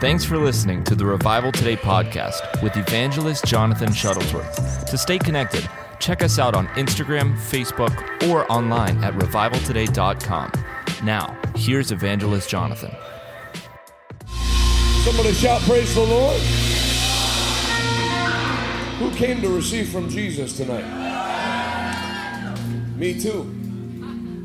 Thanks for listening to the Revival Today podcast with evangelist Jonathan Shuttlesworth. To stay connected, check us out on Instagram, Facebook, or online at revivaltoday.com. Now, here's evangelist Jonathan. Somebody shout, praise the Lord. Who came to receive from Jesus tonight? Me too.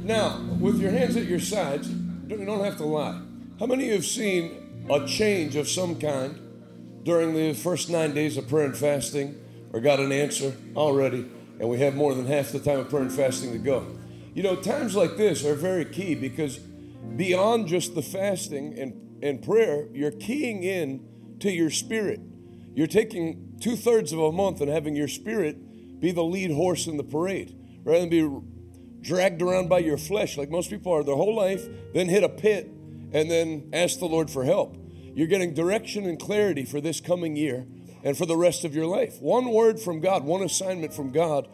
Now, with your hands at your sides, you don't have to lie. How many of you have seen a change of some kind during the first 9 days of prayer and fasting, or got an answer already? And we have more than half the time of prayer and fasting to go. You know, times like this are very key, because beyond just the fasting and prayer, you're keying in to your spirit. You're taking 2/3 of a month and having your spirit be the lead horse in the parade, rather than be dragged around by your flesh like most people are their whole life, then hit a pit and then ask the Lord for help. You're getting direction and clarity for this coming year and for the rest of your life. One word from God, one assignment from God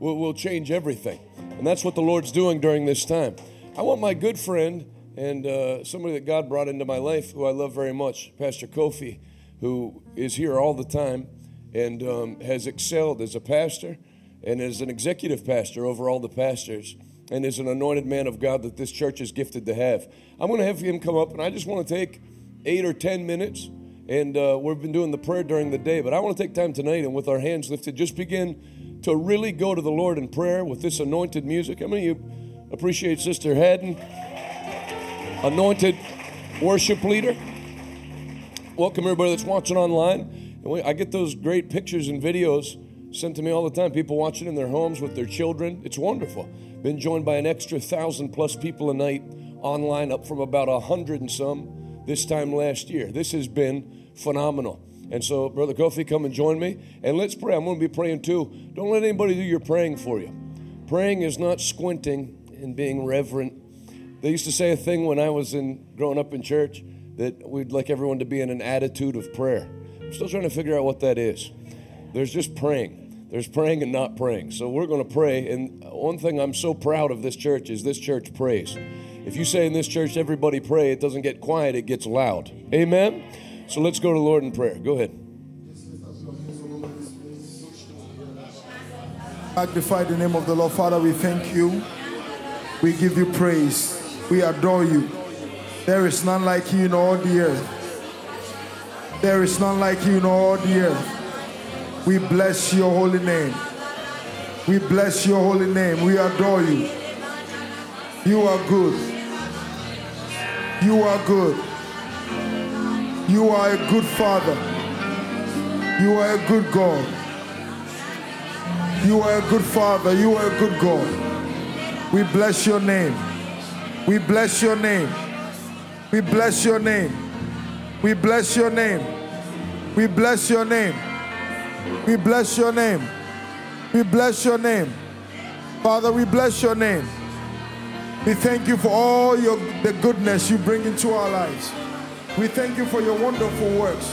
will change everything. And that's what the Lord's doing during this time. I want my good friend and somebody that God brought into my life who I love very much, Pastor Kofi, who is here all the time and has excelled as a pastor and as an executive pastor over all the pastors, and is an anointed man of God that this church is gifted to have. I'm going to have him come up, and I just want to take 8 or 10 minutes, and we've been doing the prayer during the day, but I want to take time tonight, and with our hands lifted, just begin to really go to the Lord in prayer with this anointed music. How many of you appreciate Sister Haddon, anointed worship leader? Welcome everybody that's watching online. And I get those great pictures and videos sent to me all the time, people watching in their homes with their children. It's wonderful. Been joined by an extra 1,000+ people a night online, up from about 100 and some this time last year. This has been phenomenal. And so, Brother Kofi, come and join me, and let's pray. I'm going to be praying too. Don't let anybody do your praying for you. Praying is not squinting and being reverent. They used to say a thing when I was growing up in church, that we'd like everyone to be in an attitude of prayer. I'm still trying to figure out what that is. There's just praying. There's praying and not praying. So we're going to pray. And one thing I'm so proud of this church is this church prays. If you say in this church, everybody pray, it doesn't get quiet, it gets loud. Amen? So let's go to the Lord in prayer. Go ahead. Magnify the name of the Lord. Father, we thank you. We give you praise. We adore you. There is none like you in all the earth. There is none like you in all the earth. We bless your holy name. We bless your holy name. We adore you. You are good. You are good. You are a good Father. You are a good God. You are a good Father. You are a good God. We bless your name. We bless your name. We bless your name. We bless your name. We bless your name. We bless your name. We bless your name. Father, we bless your name. We thank you for all the goodness you bring into our lives. We thank you for your wonderful works.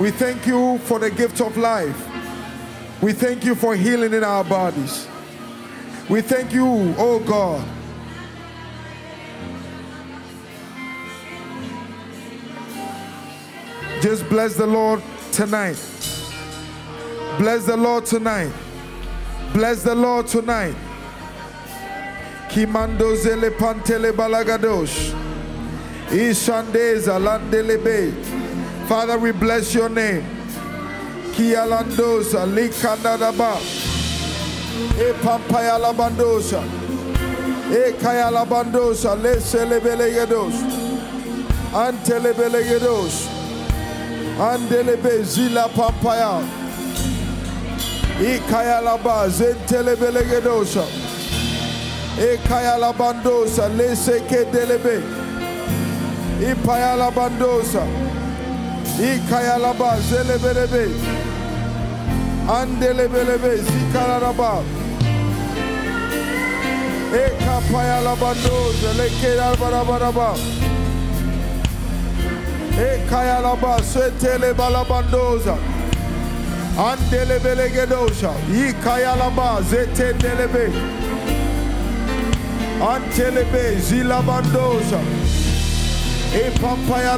We thank you for the gift of life. We thank you for healing in our bodies. We thank you, oh God. Just bless the Lord tonight. Bless the Lord tonight. Bless the Lord tonight. Kimando zele pantele balagadosh. Ishandeza landelebe. Father, we bless your name. Kialandosa likandadaba. E pampaya labandosa. E kaya labandosa. Le selebelegados. Antelebelegados. Andelebe zila pampaya. Ikaya laba zentelebelegedosa. Ikaya labandosa leseke delebe. Ipaya labandosa. Ikaya laba zelebelebe. Andelebelebe zikaraba. Ikapaya labandosa lekera barabaraba. Ikaya laba setelebalabandosa. Andelebele gedosha, ikayalaba zetendelebe, antelebe zilabandosa, Hey, Kaya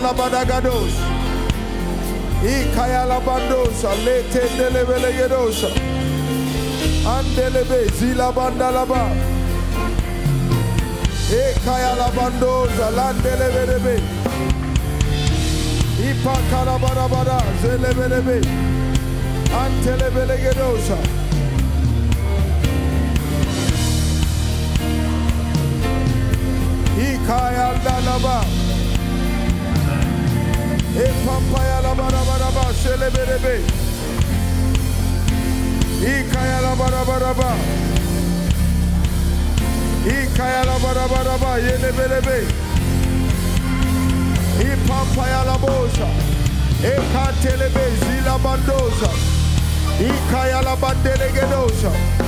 Dalaba, E Pampaya Labarabaraba, Celeberebe, E Kaya Labarabaraba, E Kaya Labarabaraba, Yeleberebe, E Pampaya Labosa, E Cantelebe, Zila Bandosa, E Kaya Labandelegedosa.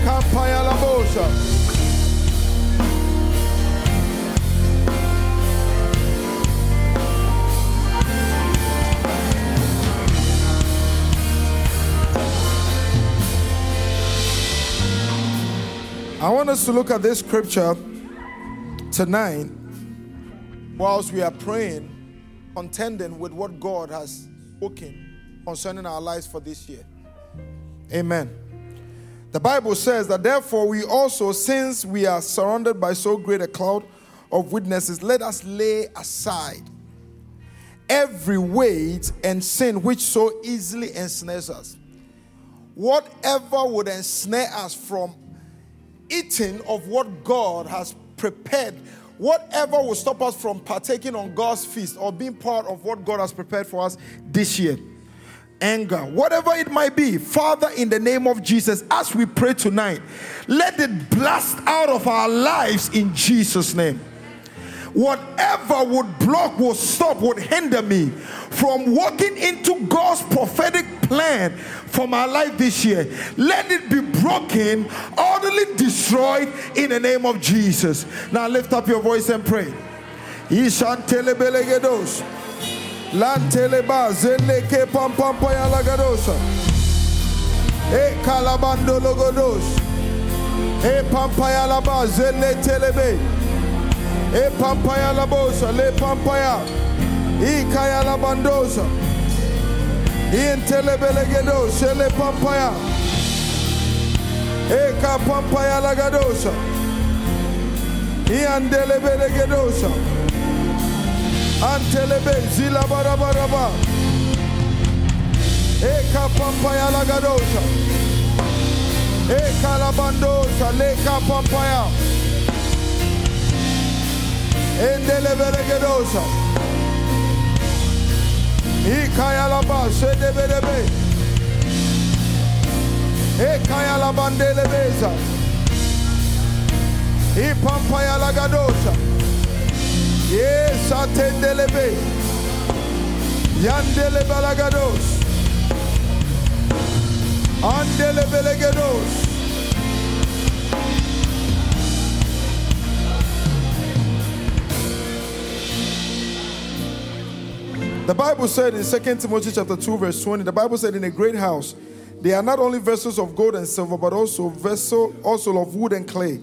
Campaya la bolsa. I want us to look at this scripture tonight whilst we are praying, contending with what God has spoken concerning our lives for this year. Amen. The Bible says that, therefore, we also, since we are surrounded by so great a cloud of witnesses, let us lay aside every weight and sin which so easily ensnares us. Whatever would ensnare us from eating of what God has prepared, whatever will stop us from partaking on God's feast or being part of what God has prepared for us this year. Anger, whatever it might be, Father, in the name of Jesus, as we pray tonight, let it blast out of our lives in Jesus' name. Whatever would block, would stop, would hinder me from walking into God's prophetic plan for my life this year, let it be broken, utterly destroyed in the name of Jesus. Now lift up your voice and pray. Lanteleba zeleke pam pam paya lagadosa. E kalabando logodos. E pam paya laba zeletelebe. E pam paya labosa le pam paya. E kaya labandosa. E entelebe legados le pam paya. E ka pam paya lagadosa. E andelebe legadosa. Antelebe zila barabaraba. Eka pampaya lagadosa. Eka labandosa leka pampaya. Endelebe legadosa. Eka yalaba sedebelebe. Eka yalabandelebeza. I pampaya lagadosa. Yes, Atendelebe, Yandele Balagados, Andele Belegados, the Bible said in 2 Timothy chapter 2, verse 20, the Bible said in a great house, they are not only vessels of gold and silver, but also of wood and clay.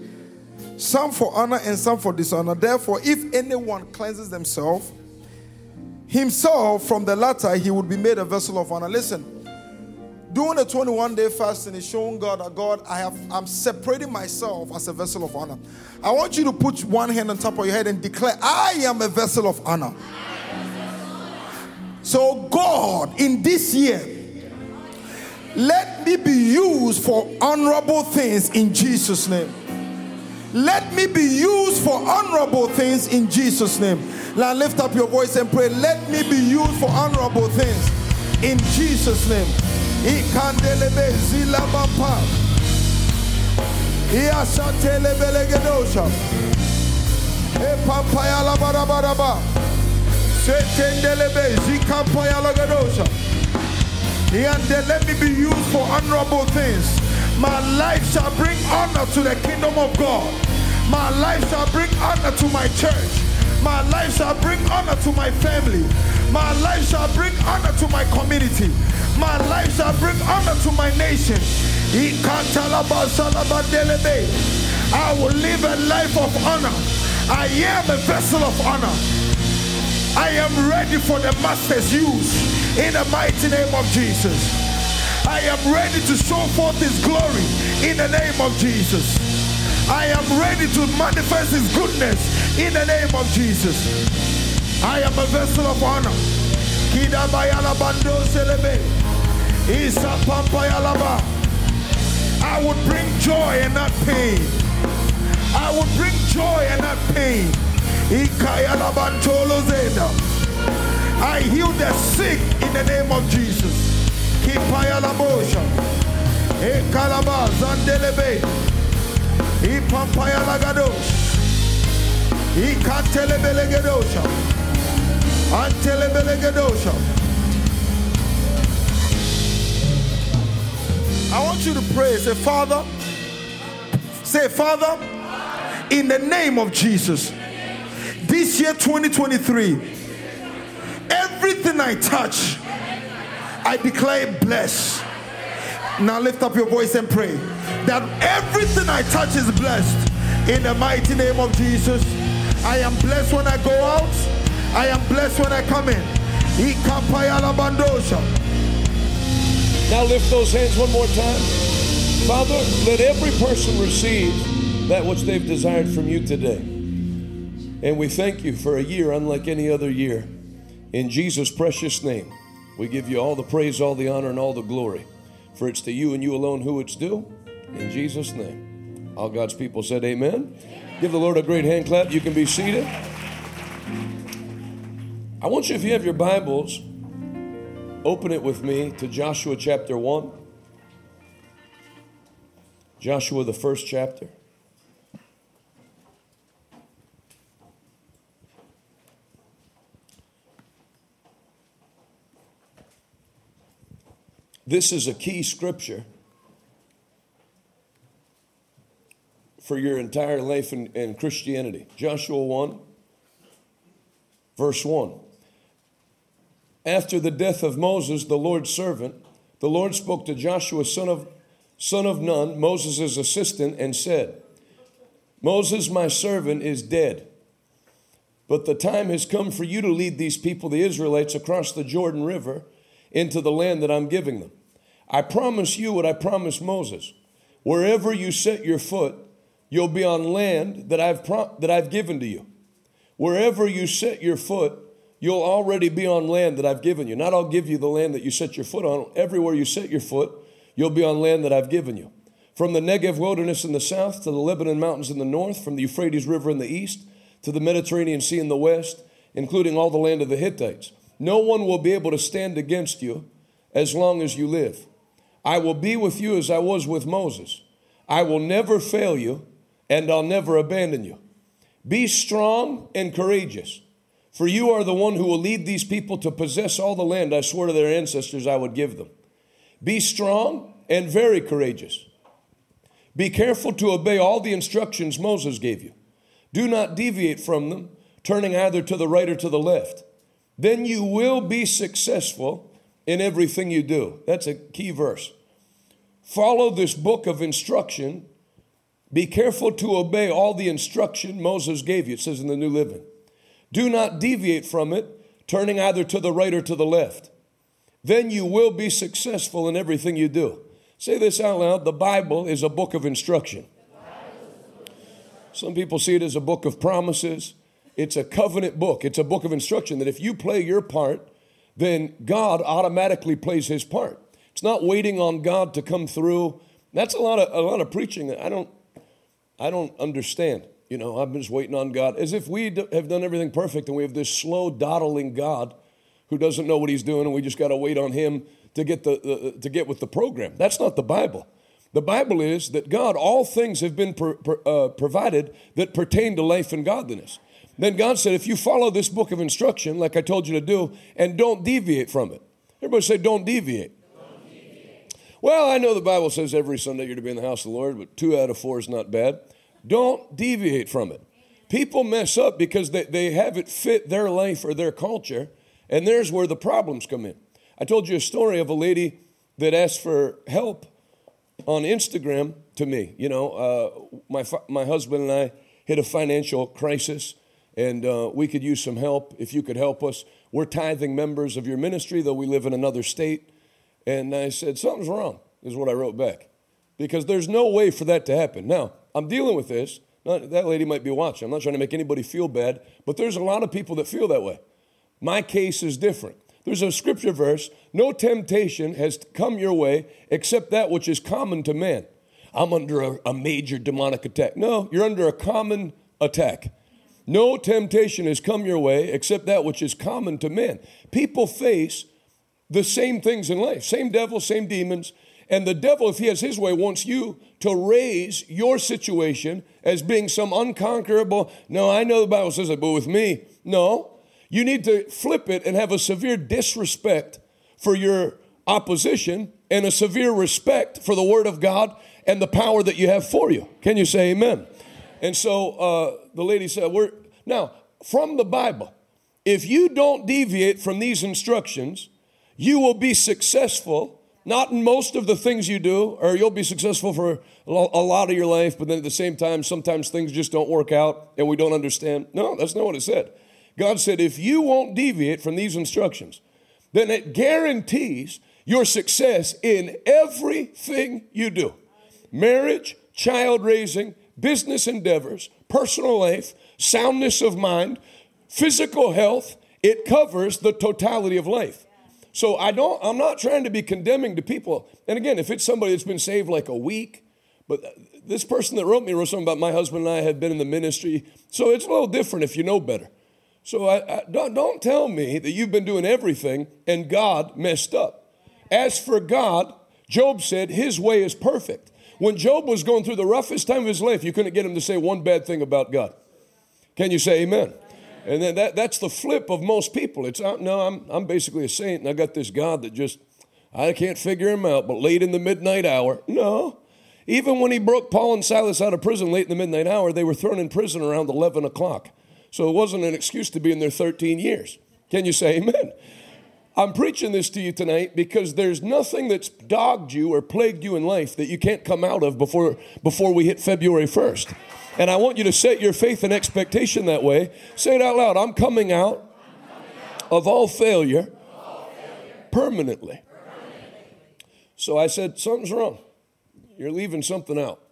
Some for honor and some for dishonor. Therefore, if anyone cleanses himself from the latter, he would be made a vessel of honor. Listen, doing a 21-day fasting is showing God that, God, I'm separating myself as a vessel of honor. I want you to put one hand on top of your head and declare, I am a vessel of honor. So God, in this year, let me be used for honorable things in Jesus' name. Let me be used for honorable things in Jesus' name. Now lift up your voice and pray. Let me be used for honorable things in Jesus' name. Ikandelebe zila bampa. Iasatelebelegedosa. Epampaya la barabaraba. Setendelebe zikampaya lagadosa. And let me be used for honorable things. My life shall bring honor to the kingdom of God. My life shall bring honor to my church. My life shall bring honor to my family. My life shall bring honor to my community. My life shall bring honor to my nation. I will live a life of honor. I am a vessel of honor. I am ready for the master's use in the mighty name of Jesus. I am ready to show forth his glory in the name of Jesus. I am ready to manifest his goodness in the name of Jesus. I am a vessel of honor. I would bring joy and not pain. I would bring joy and not pain. I heal the sick in the name of Jesus. I want you to pray. Say, Father. Say, Father, in the name of Jesus, this year 2023, everything I touch, I declare blessed. Now lift up your voice and pray that everything I touch is blessed in the mighty name of Jesus. I am blessed when I go out. I am blessed when I come in. Now lift those hands one more time. Father, let every person receive that which they've desired from you today. And we thank you for a year unlike any other year. In Jesus' precious name, we give you all the praise, all the honor, and all the glory. For it's to you and you alone who it's due. In Jesus' name. All God's people said amen. Give the Lord a great hand clap. You can be seated. I want you, if you have your Bibles, open it with me to Joshua chapter 1. Joshua, the first chapter. This is a key scripture for your entire life in Christianity. Joshua 1, verse 1. After the death of Moses, the Lord's servant, the Lord spoke to Joshua, son of Nun, Moses' assistant, and said, Moses, my servant, is dead. But the time has come for you to lead these people, the Israelites, across the Jordan River into the land that I'm giving them. I promise you what I promised Moses. Wherever you set your foot, you'll be on land that I've given to you. Wherever you set your foot, you'll already be on land that I've given you. Not I'll give you the land that you set your foot on. Everywhere you set your foot, you'll be on land that I've given you. From the Negev wilderness in the south to the Lebanon mountains in the north, from the Euphrates River in the east to the Mediterranean Sea in the west, including all the land of the Hittites. No one will be able to stand against you as long as you live. I will be with you as I was with Moses. I will never fail you, and I'll never abandon you. Be strong and courageous. For you are the one who will lead these people to possess all the land I swore to their ancestors I would give them. Be strong and very courageous. Be careful to obey all the instructions Moses gave you. Do not deviate from them, turning either to the right or to the left. Then you will be successful in everything you do. That's a key verse. Follow this book of instruction. Be careful to obey all the instruction Moses gave you. It says in the New Living. Do not deviate from it, turning either to the right or to the left. Then you will be successful in everything you do. Say this out loud. The Bible is a book of instruction. Some people see it as a book of promises. It's a covenant book. It's a book of instruction that if you play your part, then God automatically plays his part. It's not waiting on God to come through. That's a lot of preaching that I don't understand. You know, I'm just waiting on God. As if we have done everything perfect and we have this slow, dawdling God who doesn't know what he's doing and we just got to wait on him to get get with the program. That's not the Bible. The Bible is that God, all things have been provided that pertain to life and godliness. Then God said, if you follow this book of instruction, like I told you to do, and don't deviate from it. Everybody say, don't deviate. Don't deviate. Well, I know the Bible says every Sunday you're to be in the house of the Lord, but 2 out of 4 is not bad. Don't deviate from it. People mess up because they have it fit their life or their culture, And there's where the problems come in. I told you a story of a lady that asked for help on Instagram to me. You know, my husband and I hit a financial crisis, and we could use some help if you could help us. We're tithing members of your ministry, though we live in another state. And I said, something's wrong, is what I wrote back, because there's no way for that to happen. Now, I'm dealing with this. That lady might be watching. I'm not trying to make anybody feel bad, but there's a lot of people that feel that way. My case is different. There's a scripture verse, no temptation has come your way except that which is common to man. I'm under a major demonic attack. No, you're under a common attack. No temptation has come your way except that which is common to man. People face the same things in life, same devil, same demons. And the devil, if he has his way, wants you to raise your situation as being some unconquerable. No, I know the Bible says that, but with me, no. You need to flip it and have a severe disrespect for your opposition and a severe respect for the Word of God and the power that you have for you. Can you say amen? And so the lady said, now, from the Bible, if you don't deviate from these instructions, you will be successful. Not in most of the things you do, or you'll be successful for a lot of your life, but then at the same time, sometimes things just don't work out and we don't understand. No, that's not what it said. God said, if you won't deviate from these instructions, then it guarantees your success in everything you do. Marriage, child raising, business endeavors, personal life, soundness of mind, physical health. It covers the totality of life. So I'm not trying to be condemning to people. And again, if it's somebody that's been saved like a week, but this person that wrote me wrote something about my husband and I have been in the ministry. So it's a little different if you know better. So don't tell me that you've been doing everything and God messed up. As for God, Job said his way is perfect. When Job was going through the roughest time of his life, you couldn't get him to say one bad thing about God. Can you say amen? And then that's the flip of most people. It's, no, I'm basically a saint, and I got this God that just, I can't figure him out, but late in the midnight hour. No. Even when he broke Paul and Silas out of prison late in the midnight hour, they were thrown in prison around 11 o'clock. So it wasn't an excuse to be in there 13 years. Can you say amen? I'm preaching this to you tonight because there's nothing that's dogged you or plagued you in life that you can't come out of before we hit February 1st. And I want you to set your faith and expectation that way. Say it out loud. I'm coming out of all failure permanently. So I said, something's wrong. You're leaving something out.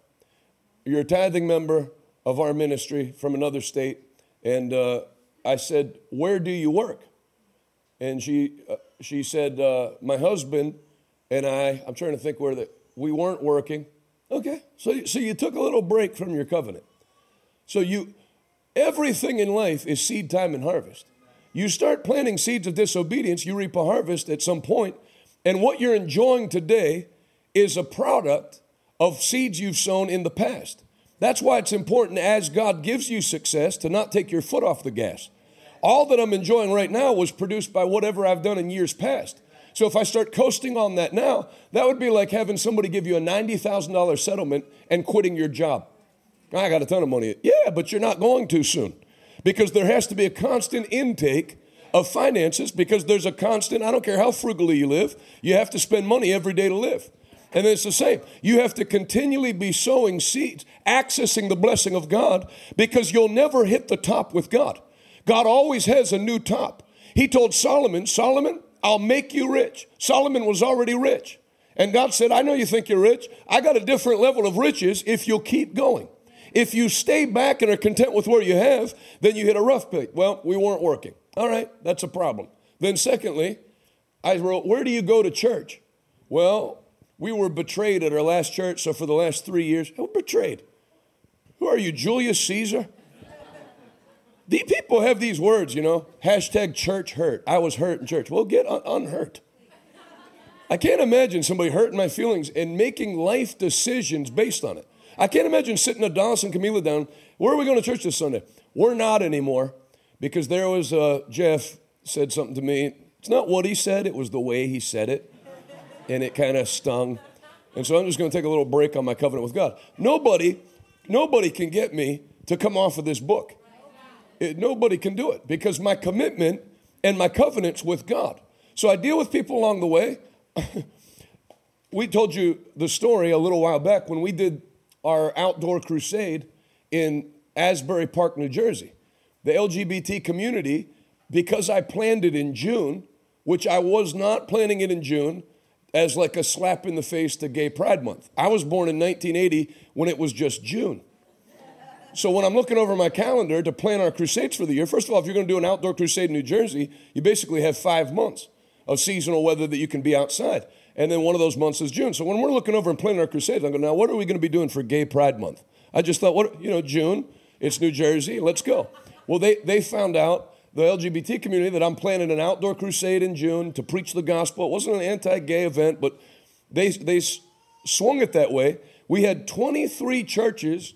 You're a tithing member of our ministry from another state. And I said, where do you work? And she said, my husband and I'm trying to think we weren't working. Okay, so you took a little break from your covenant. So everything in life is seed time and harvest. You start planting seeds of disobedience, you reap a harvest at some point, and what you're enjoying today is a product of seeds you've sown in the past. That's why it's important as God gives you success to not take your foot off the gas. All that I'm enjoying right now was produced by whatever I've done in years past. So if I start coasting on that now, that would be like having somebody give you a $90,000 settlement and quitting your job. I got a ton of money. Yeah, but you're not going to soon, because there has to be a constant intake of finances, because there's a constant, I don't care how frugally you live, you have to spend money every day to live. And it's the same. You have to continually be sowing seeds, accessing the blessing of God, because you'll never hit the top with God. God always has a new top. He told Solomon, I'll make you rich. Solomon was already rich. And God said, I know you think you're rich. I got a different level of riches if you'll keep going. If you stay back and are content with where you have, then you hit a rough place. Well, we weren't working. All right, that's a problem. Then secondly, I wrote, where do you go to church? Well, we were betrayed at our last church, so for the last 3 years, we're betrayed. Who are you, Julius Caesar? The people have these words, you know, hashtag church hurt. I was hurt in church. Well, get unhurt. I can't imagine somebody hurting my feelings and making life decisions based on it. I can't imagine sitting Adonis and Camila down. Where are we going to church this Sunday? We're not anymore, because there was Jeff said something to me. It's not what he said. It was the way he said it, and it kind of stung. And so I'm just going to take a little break on my covenant with God. Nobody can get me to come off of this book. Nobody can do it, because my commitment and my covenants with God. So I deal with people along the way. We told you the story a little while back when we did our outdoor crusade in Asbury Park, New Jersey. The LGBT community, because I planned it in June, which I was not planning it in June, as like a slap in the face to Gay Pride Month. I was born in 1980 when it was just June. So when I'm looking over my calendar to plan our crusades for the year, first of all, if you're going to do an outdoor crusade in New Jersey, you basically have 5 months of seasonal weather that you can be outside. And then one of those months is June. So when we're looking over and planning our crusades, I go, now what are we going to be doing for Gay Pride Month? I just thought, what, you know, June, it's New Jersey, let's go. Well, they found out, the LGBT community, that I'm planning an outdoor crusade in June to preach the gospel. It wasn't an anti-gay event, but they swung it that way. We had 23 churches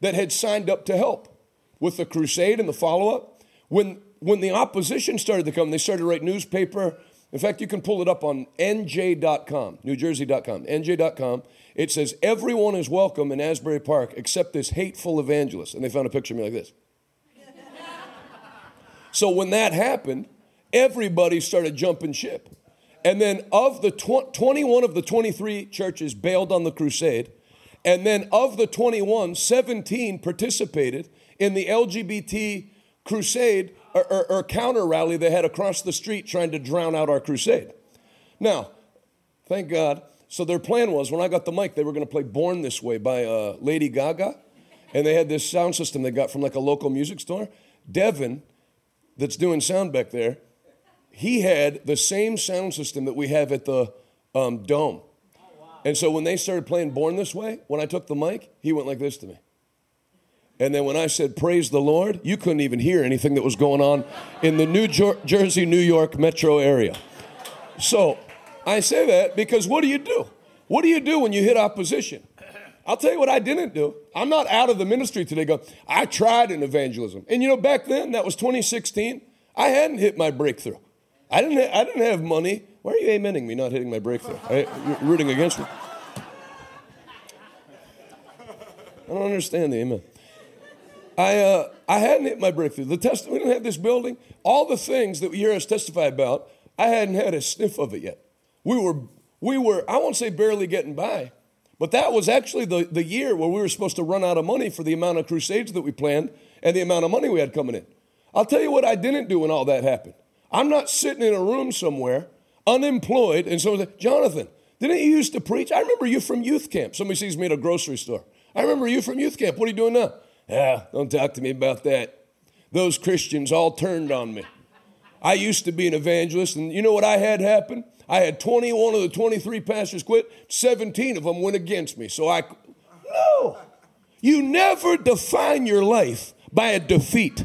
that had signed up to help with the crusade and the follow-up. When the opposition started to come, they started to write newspaper. In fact, you can pull it up on NJ.com, NewJersey.com, NJ.com. It says, everyone is welcome in Asbury Park except this hateful evangelist. And they found a picture of me like this. So when that happened, everybody started jumping ship. And then of the 21 of the 23 churches bailed on the crusade. And then of the 21, 17 participated in the LGBT crusade or counter rally they had across the street trying to drown out our crusade. Now, thank God. So their plan was, when I got the mic, they were going to play Born This Way by Lady Gaga. And they had this sound system they got from like a local music store. Devin, that's doing sound back there, he had the same sound system that we have at the Dome. Oh, wow. And so when they started playing Born This Way, when I took the mic, he went like this to me. And then when I said, praise the Lord, you couldn't even hear anything that was going on in the New Jersey, New York metro area. So I say that because what do you do? What do you do when you hit opposition? I'll tell you what I didn't do. I'm not out of the ministry today going, I tried in evangelism. And, you know, back then, that was 2016, I hadn't hit my breakthrough. I didn't have money. Why are you amening me not hitting my breakthrough? You're rooting against me. I don't understand the amen. I hadn't hit my breakthrough. We didn't have this building. All the things that you hear us testify about, I hadn't had a sniff of it yet. We were I won't say barely getting by, but that was actually the year where we were supposed to run out of money for the amount of crusades that we planned and the amount of money we had coming in. I'll tell you what I didn't do when all that happened. I'm not sitting in a room somewhere, unemployed, and someone said, Jonathan, didn't you used to preach? I remember you from youth camp. Somebody sees me at a grocery store. I remember you from youth camp. What are you doing now? Ah, don't talk to me about that. Those Christians all turned on me. I used to be an evangelist, and you know what I had happen? I had 21 of the 23 pastors quit. 17 of them went against me. No. You never define your life by a defeat.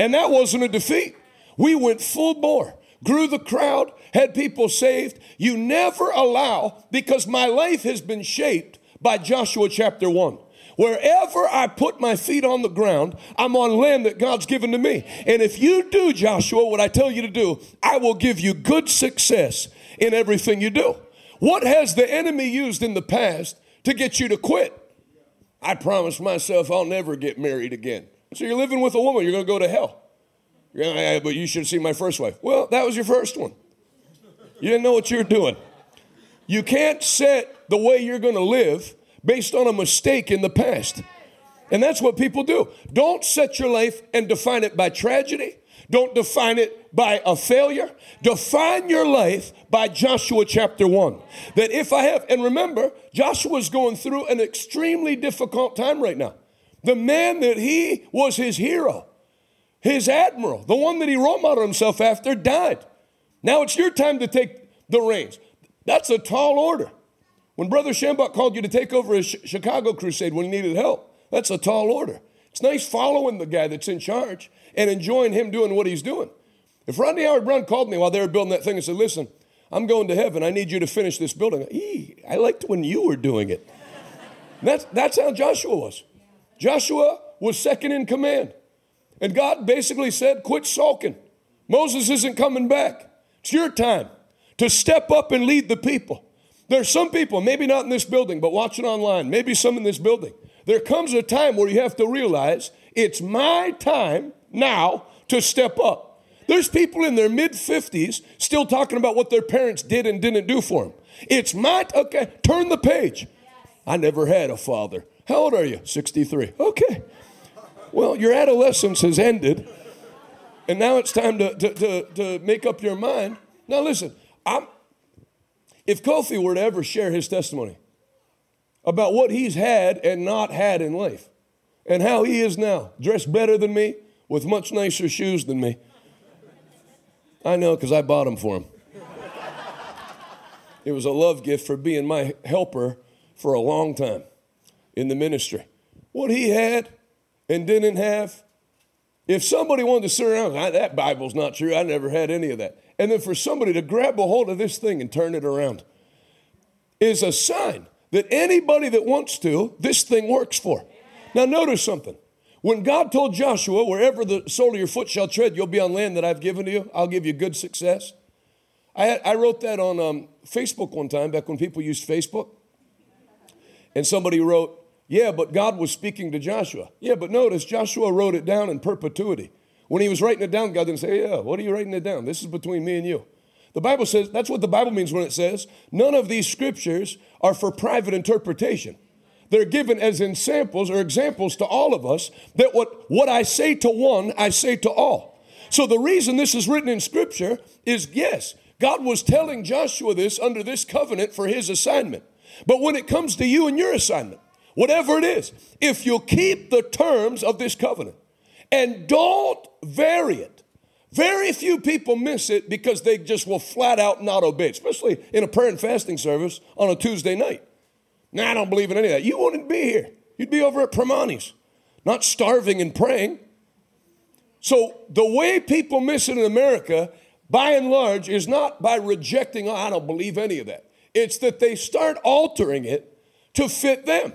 And that wasn't a defeat. We went full bore, grew the crowd, had people saved. You never allow, because my life has been shaped by Joshua chapter 1. Wherever I put my feet on the ground, I'm on land that God's given to me. And if you do, Joshua, what I tell you to do, I will give you good success in everything you do. What has the enemy used in the past to get you to quit? I promised myself I'll never get married again. So you're living with a woman, you're going to go to hell. Yeah, but you should see my first wife. Well, that was your first one. You didn't know what you were doing. You can't set the way you're going to live based on a mistake in the past. And that's what people do. Don't set your life and define it by tragedy. Don't define it by a failure. Define your life by Joshua chapter 1. That if I have, and remember, Joshua's going through an extremely difficult time right now. The man that he was his hero, his admiral, the one that he role modeled himself after, died. Now it's your time to take the reins. That's a tall order. When Brother Shambach called you to take over his Chicago crusade when he needed help, that's a tall order. It's nice following the guy that's in charge and enjoying him doing what he's doing. If Rodney Howard Brown called me while they were building that thing and said, listen, I'm going to heaven. I need you to finish this building. I liked when you were doing it. That's how Joshua was. Joshua was second in command. And God basically said, quit sulking. Moses isn't coming back. It's your time to step up and lead the people. There's some people, maybe not in this building, but watching online, maybe some in this building. There comes a time where you have to realize it's my time now to step up. There's people in their mid-50s still talking about what their parents did and didn't do for them. It's not, okay, turn the page. I never had a father. How old are you? 63. Okay. Well, your adolescence has ended, and now it's time to make up your mind. Now listen, if Kofi were to ever share his testimony about what he's had and not had in life and how he is now, dressed better than me, with much nicer shoes than me. I know, because I bought them for him. It was a love gift for being my helper for a long time in the ministry. What he had and didn't have, if somebody wanted to sit around, that Bible's not true, I never had any of that. And then for somebody to grab a hold of this thing and turn it around is a sign that anybody that wants to, this thing works for. Now notice something. When God told Joshua, wherever the sole of your foot shall tread, you'll be on land that I've given to you. I'll give you good success. I wrote that on Facebook one time, back when people used Facebook. And somebody wrote, yeah, but God was speaking to Joshua. Yeah, but notice, Joshua wrote it down in perpetuity. When he was writing it down, God didn't say, yeah, what are you writing it down? This is between me and you. The Bible says, that's what the Bible means when it says, none of these scriptures are for private interpretation. They're given as in samples or examples to all of us, that what I say to one, I say to all. So the reason this is written in Scripture is, yes, God was telling Joshua this under this covenant for his assignment. But when it comes to you and your assignment, whatever it is, if you'll keep the terms of this covenant and don't vary it, very few people miss it because they just will flat out not obey it, especially in a prayer and fasting service on a Tuesday night. Now, I don't believe in any of that. You wouldn't be here. You'd be over at Pramani's, not starving and praying. So the way people miss it in America, by and large, is not by rejecting, oh, I don't believe any of that. It's that they start altering it to fit them.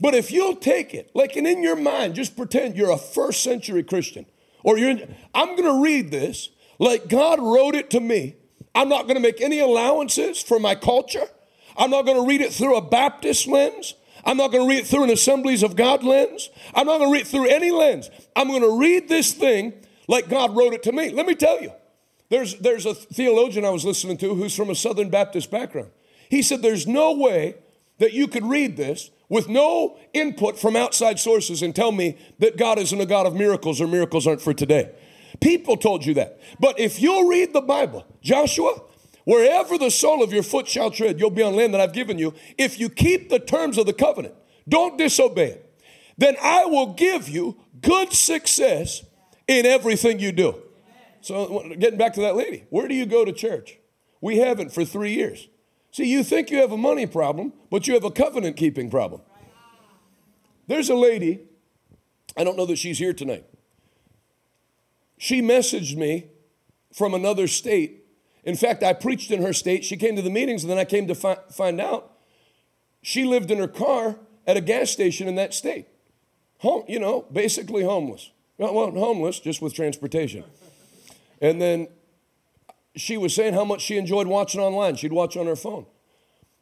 But if you'll take it, like, and in your mind, just pretend you're a first century Christian. Or I'm going to read this like God wrote it to me. I'm not going to make any allowances for my culture. I'm not going to read it through a Baptist lens. I'm not going to read it through an Assemblies of God lens. I'm not going to read it through any lens. I'm going to read this thing like God wrote it to me. Let me tell you, there's a theologian I was listening to who's from a Southern Baptist background. He said there's no way that you could read this with no input from outside sources and tell me that God isn't a God of miracles or miracles aren't for today. People told you that. But if you'll read the Bible, Joshua, wherever the sole of your foot shall tread, you'll be on land that I've given you. If you keep the terms of the covenant, don't disobey it, then I will give you good success in everything you do. So getting back to that lady, where do you go to church? We haven't for 3 years. See, you think you have a money problem, but you have a covenant-keeping problem. There's a lady, I don't know that she's here tonight. She messaged me from another state. In fact, I preached in her state. She came to the meetings, and then I came to find out she lived in her car at a gas station in that state. Basically homeless. Not homeless, just with transportation. And then she was saying how much she enjoyed watching online. She'd watch on her phone.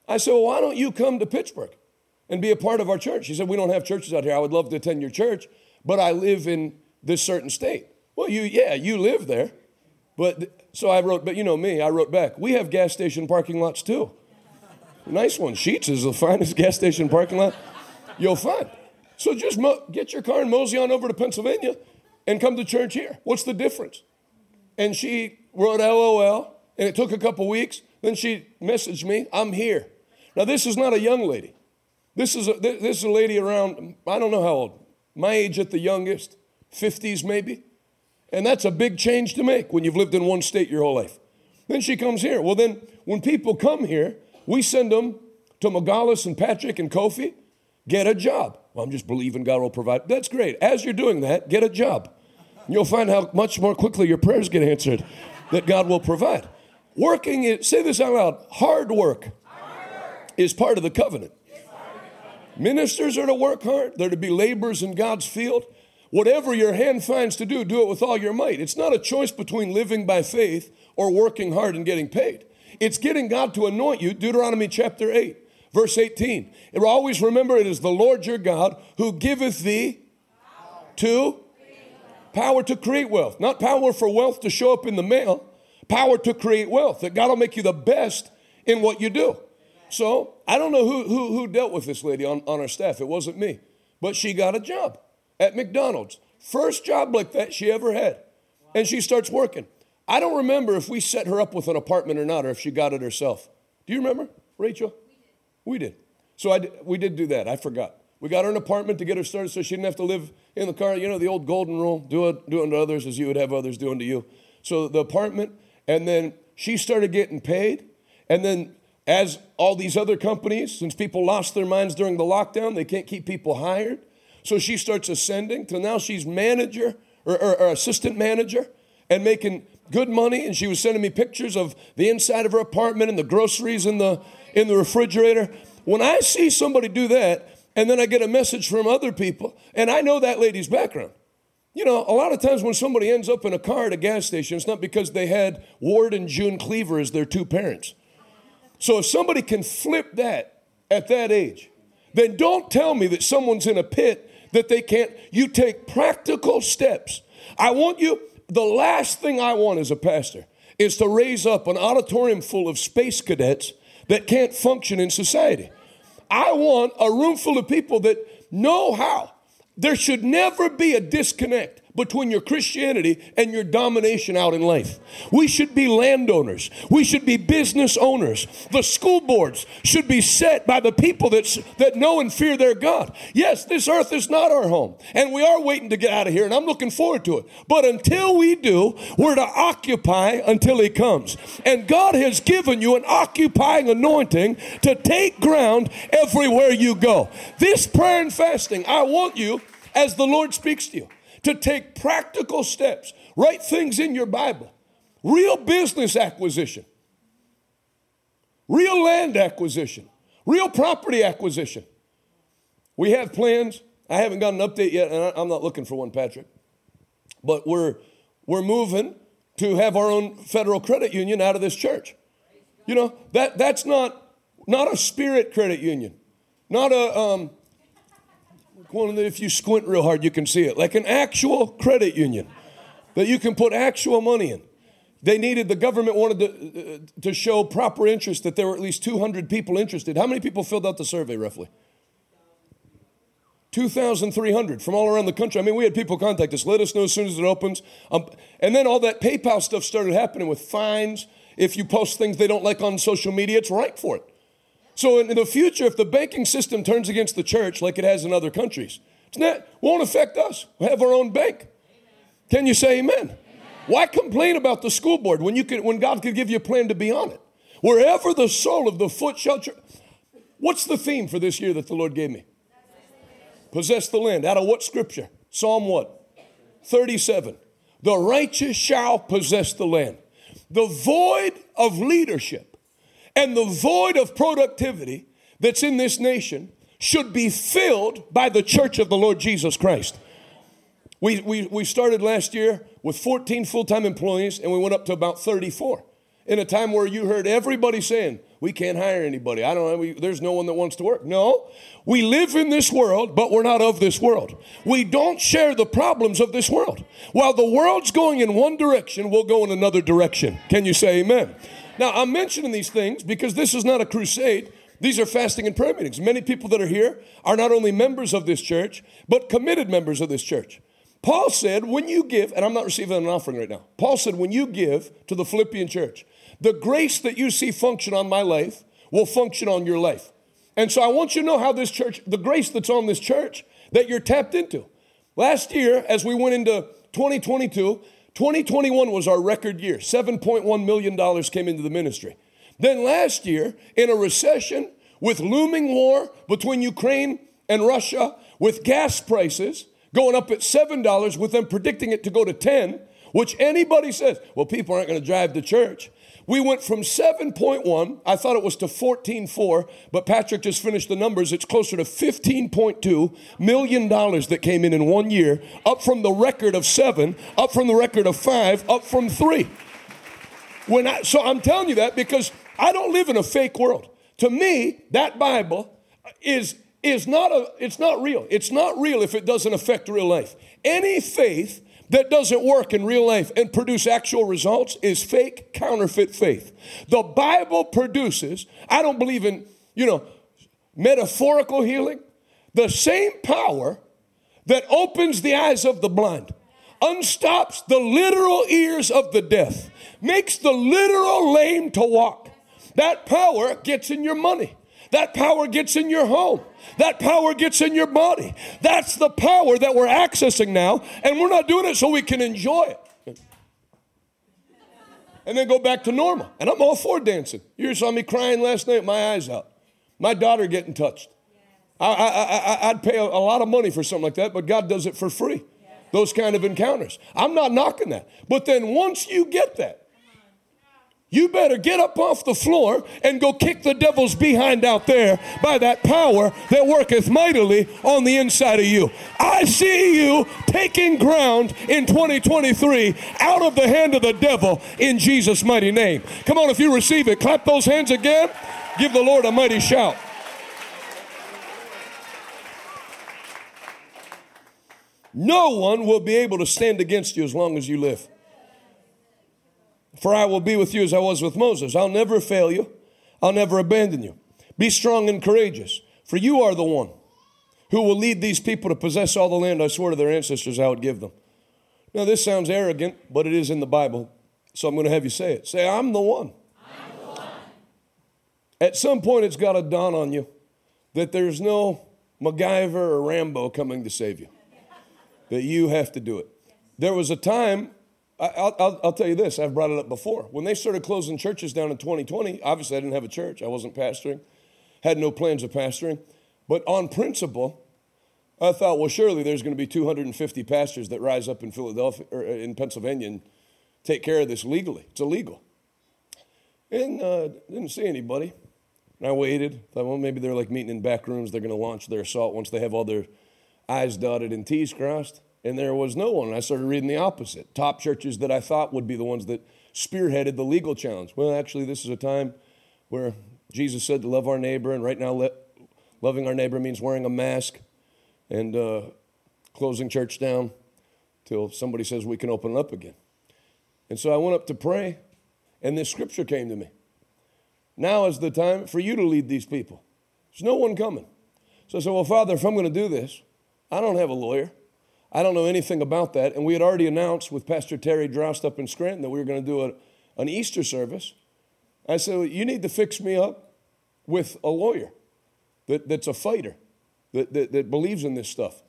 I said, well, why don't you come to Pittsburgh and be a part of our church? She said, we don't have churches out here. I would love to attend your church, but I live in this certain state. Well, you live there. So I wrote, but you know me, I wrote back, we have gas station parking lots too. Nice one. Sheets is the finest gas station parking lot you'll find. So just get your car and mosey on over to Pennsylvania and come to church here. What's the difference? And she wrote LOL, and it took a couple weeks. Then she messaged me, I'm here. Now, this is not a young lady. This is a lady around, I don't know how old, my age at the youngest, 50s maybe. And that's a big change to make when you've lived in one state your whole life. Then she comes here. Well, then when people come here, we send them to Magalis and Patrick and Kofi. Get a job. Well, I'm just believing God will provide. That's great. As you're doing that, get a job. You'll find how much more quickly your prayers get answered that God will provide. Working is, say this out loud, hard work. Is part of the covenant. Ministers are to work hard. They're to be laborers in God's field. Whatever your hand finds to do, do it with all your might. It's not a choice between living by faith or working hard and getting paid. It's getting God to anoint you. Deuteronomy chapter 8, verse 18. And always remember, it is the Lord your God who giveth thee to Power to create wealth. Not power for wealth to show up in the mail. Power to create wealth. That God will make you the best in what you do. So I don't know who dealt with this lady on our staff. It wasn't me. But she got a job at McDonald's. First job like that she ever had. Wow. And she starts working. I don't remember if we set her up with an apartment or not, or if she got it herself. Do you remember, Rachel? We did. So we did do that. I forgot. We got her an apartment to get her started so she didn't have to live in the car. You know, the old golden rule, do unto others as you would have others do unto you. So the apartment, and then she started getting paid. And then as all these other companies, since people lost their minds during the lockdown, they can't keep people hired. So she starts ascending till now she's manager or assistant manager and making good money. And she was sending me pictures of the inside of her apartment and the groceries in the refrigerator. When I see somebody do that, and then I get a message from other people, and I know that lady's background. You know, a lot of times when somebody ends up in a car at a gas station, it's not because they had Ward and June Cleaver as their two parents. So if somebody can flip that at that age, then don't tell me that someone's in a pit that they can't. You take practical steps. The last thing I want as a pastor is to raise up an auditorium full of space cadets that can't function in society. I want a room full of people that know how. There should never be a disconnect between your Christianity and your domination out in life. We should be landowners. We should be business owners. The school boards should be set by the people that know and fear their God. Yes, this earth is not our home, and we are waiting to get out of here, and I'm looking forward to it. But until we do, we're to occupy until He comes. And God has given you an occupying anointing to take ground everywhere you go. This prayer and fasting, I want you, as the Lord speaks to you, to take practical steps. Write things in your Bible. Real business acquisition. Real land acquisition. Real property acquisition. We have plans. I haven't got an update yet, and I'm not looking for one, Patrick. But we're moving to have our own federal credit union out of this church. You know, that's not a Spirit credit union. Not a... if you squint real hard, you can see it. Like an actual credit union that you can put actual money in. The government wanted to show proper interest, that there were at least 200 people interested. How many people filled out the survey, roughly? 2,300 from all around the country. I mean, we had people contact us. Let us know as soon as it opens. And then all that PayPal stuff started happening with fines. If you post things they don't like on social media, it's right for it. So in the future, if the banking system turns against the church like it has in other countries, it won't affect us. We'll have our own bank. Amen. Can you say amen? Amen? Why complain about the school board when God could give you a plan to be on it? Wherever the sole of the foot shall tread. What's the theme for this year that the Lord gave me? Possess the land. Out of what scripture? Psalm what? 37. The righteous shall possess the land. The void of leadership and the void of productivity that's in this nation should be filled by the church of the Lord Jesus Christ. We started last year with 14 full-time employees, and we went up to about 34 in a time where you heard everybody saying, we can't hire anybody. There's no one that wants to work. No, we live in this world, but we're not of this world. We don't share the problems of this world. While the world's going in one direction, we'll go in another direction. Can you say amen? Now, I'm mentioning these things because this is not a crusade. These are fasting and prayer meetings. Many people that are here are not only members of this church, but committed members of this church. Paul said, when you give, and I'm not receiving an offering right now. Paul said, when you give to the Philippian church, the grace that you see function on my life will function on your life. And so I want you to know how this church, the grace that's on this church, that you're tapped into. Last year, as we went into 2022, 2021 was our record year. $7.1 million came into the ministry. Then last year, in a recession, with looming war between Ukraine and Russia, with gas prices going up at $7, with them predicting it to go to 10, which anybody says, well, people aren't going to drive to church. We went from 7.1, I thought it was, to 14.4, but Patrick just finished the numbers. It's closer to $15.2 million that came in 1 year, up from the record of 7, up from the record of 5, up from 3. So I'm telling you that because I don't live in a fake world. To me, that Bible is not real. It's not real if it doesn't affect real life. Any faith that doesn't work in real life and produce actual results is fake, counterfeit faith. The Bible produces, I don't believe in, metaphorical healing. The same power that opens the eyes of the blind, unstops the literal ears of the deaf, makes the literal lame to walk. That power gets in your money. That power gets in your home. That power gets in your body. That's the power that we're accessing now, and we're not doing it so we can enjoy it and then go back to normal. And I'm all for dancing. You saw me crying last night, my eyes out. My daughter getting touched. I'd pay a lot of money for something like that, but God does it for free, those kind of encounters. I'm not knocking that. But then once you get that, you better get up off the floor and go kick the devil's behind out there by that power that worketh mightily on the inside of you. I see you taking ground in 2023 out of the hand of the devil in Jesus' mighty name. Come on, if you receive it, clap those hands again. Give the Lord a mighty shout. No one will be able to stand against you as long as you live. For I will be with you as I was with Moses. I'll never fail you. I'll never abandon you. Be strong and courageous, for you are the one who will lead these people to possess all the land I swore to their ancestors I would give them. Now, this sounds arrogant, but it is in the Bible, so I'm going to have you say it. Say, I'm the one. I'm the one. At some point, it's got to dawn on you that there's no MacGyver or Rambo coming to save you, that you have to do it. There was a time... I'll tell you this, I've brought it up before. When they started closing churches down in 2020, obviously I didn't have a church. I wasn't pastoring, had no plans of pastoring. But on principle, I thought, well, surely there's going to be 250 pastors that rise up in Philadelphia or in Pennsylvania and take care of this legally. It's illegal. And didn't see anybody. And I waited. Thought, well, maybe they're like meeting in back rooms. They're going to launch their assault once they have all their I's dotted and T's crossed. And there was no one. I started reading the opposite. Top churches that I thought would be the ones that spearheaded the legal challenge. Well, actually, this is a time where Jesus said to love our neighbor, and right now loving our neighbor means wearing a mask and closing church down till somebody says we can open it up again. And so I went up to pray, and this scripture came to me. Now is the time for you to lead these people. There's no one coming. So I said, well, Father, if I'm going to do this, I don't have a lawyer. I don't know anything about that, and we had already announced with Pastor Terry Drost up in Scranton that we were going to do an Easter service. I said, well, you need to fix me up with a lawyer that's a fighter, that believes in this stuff.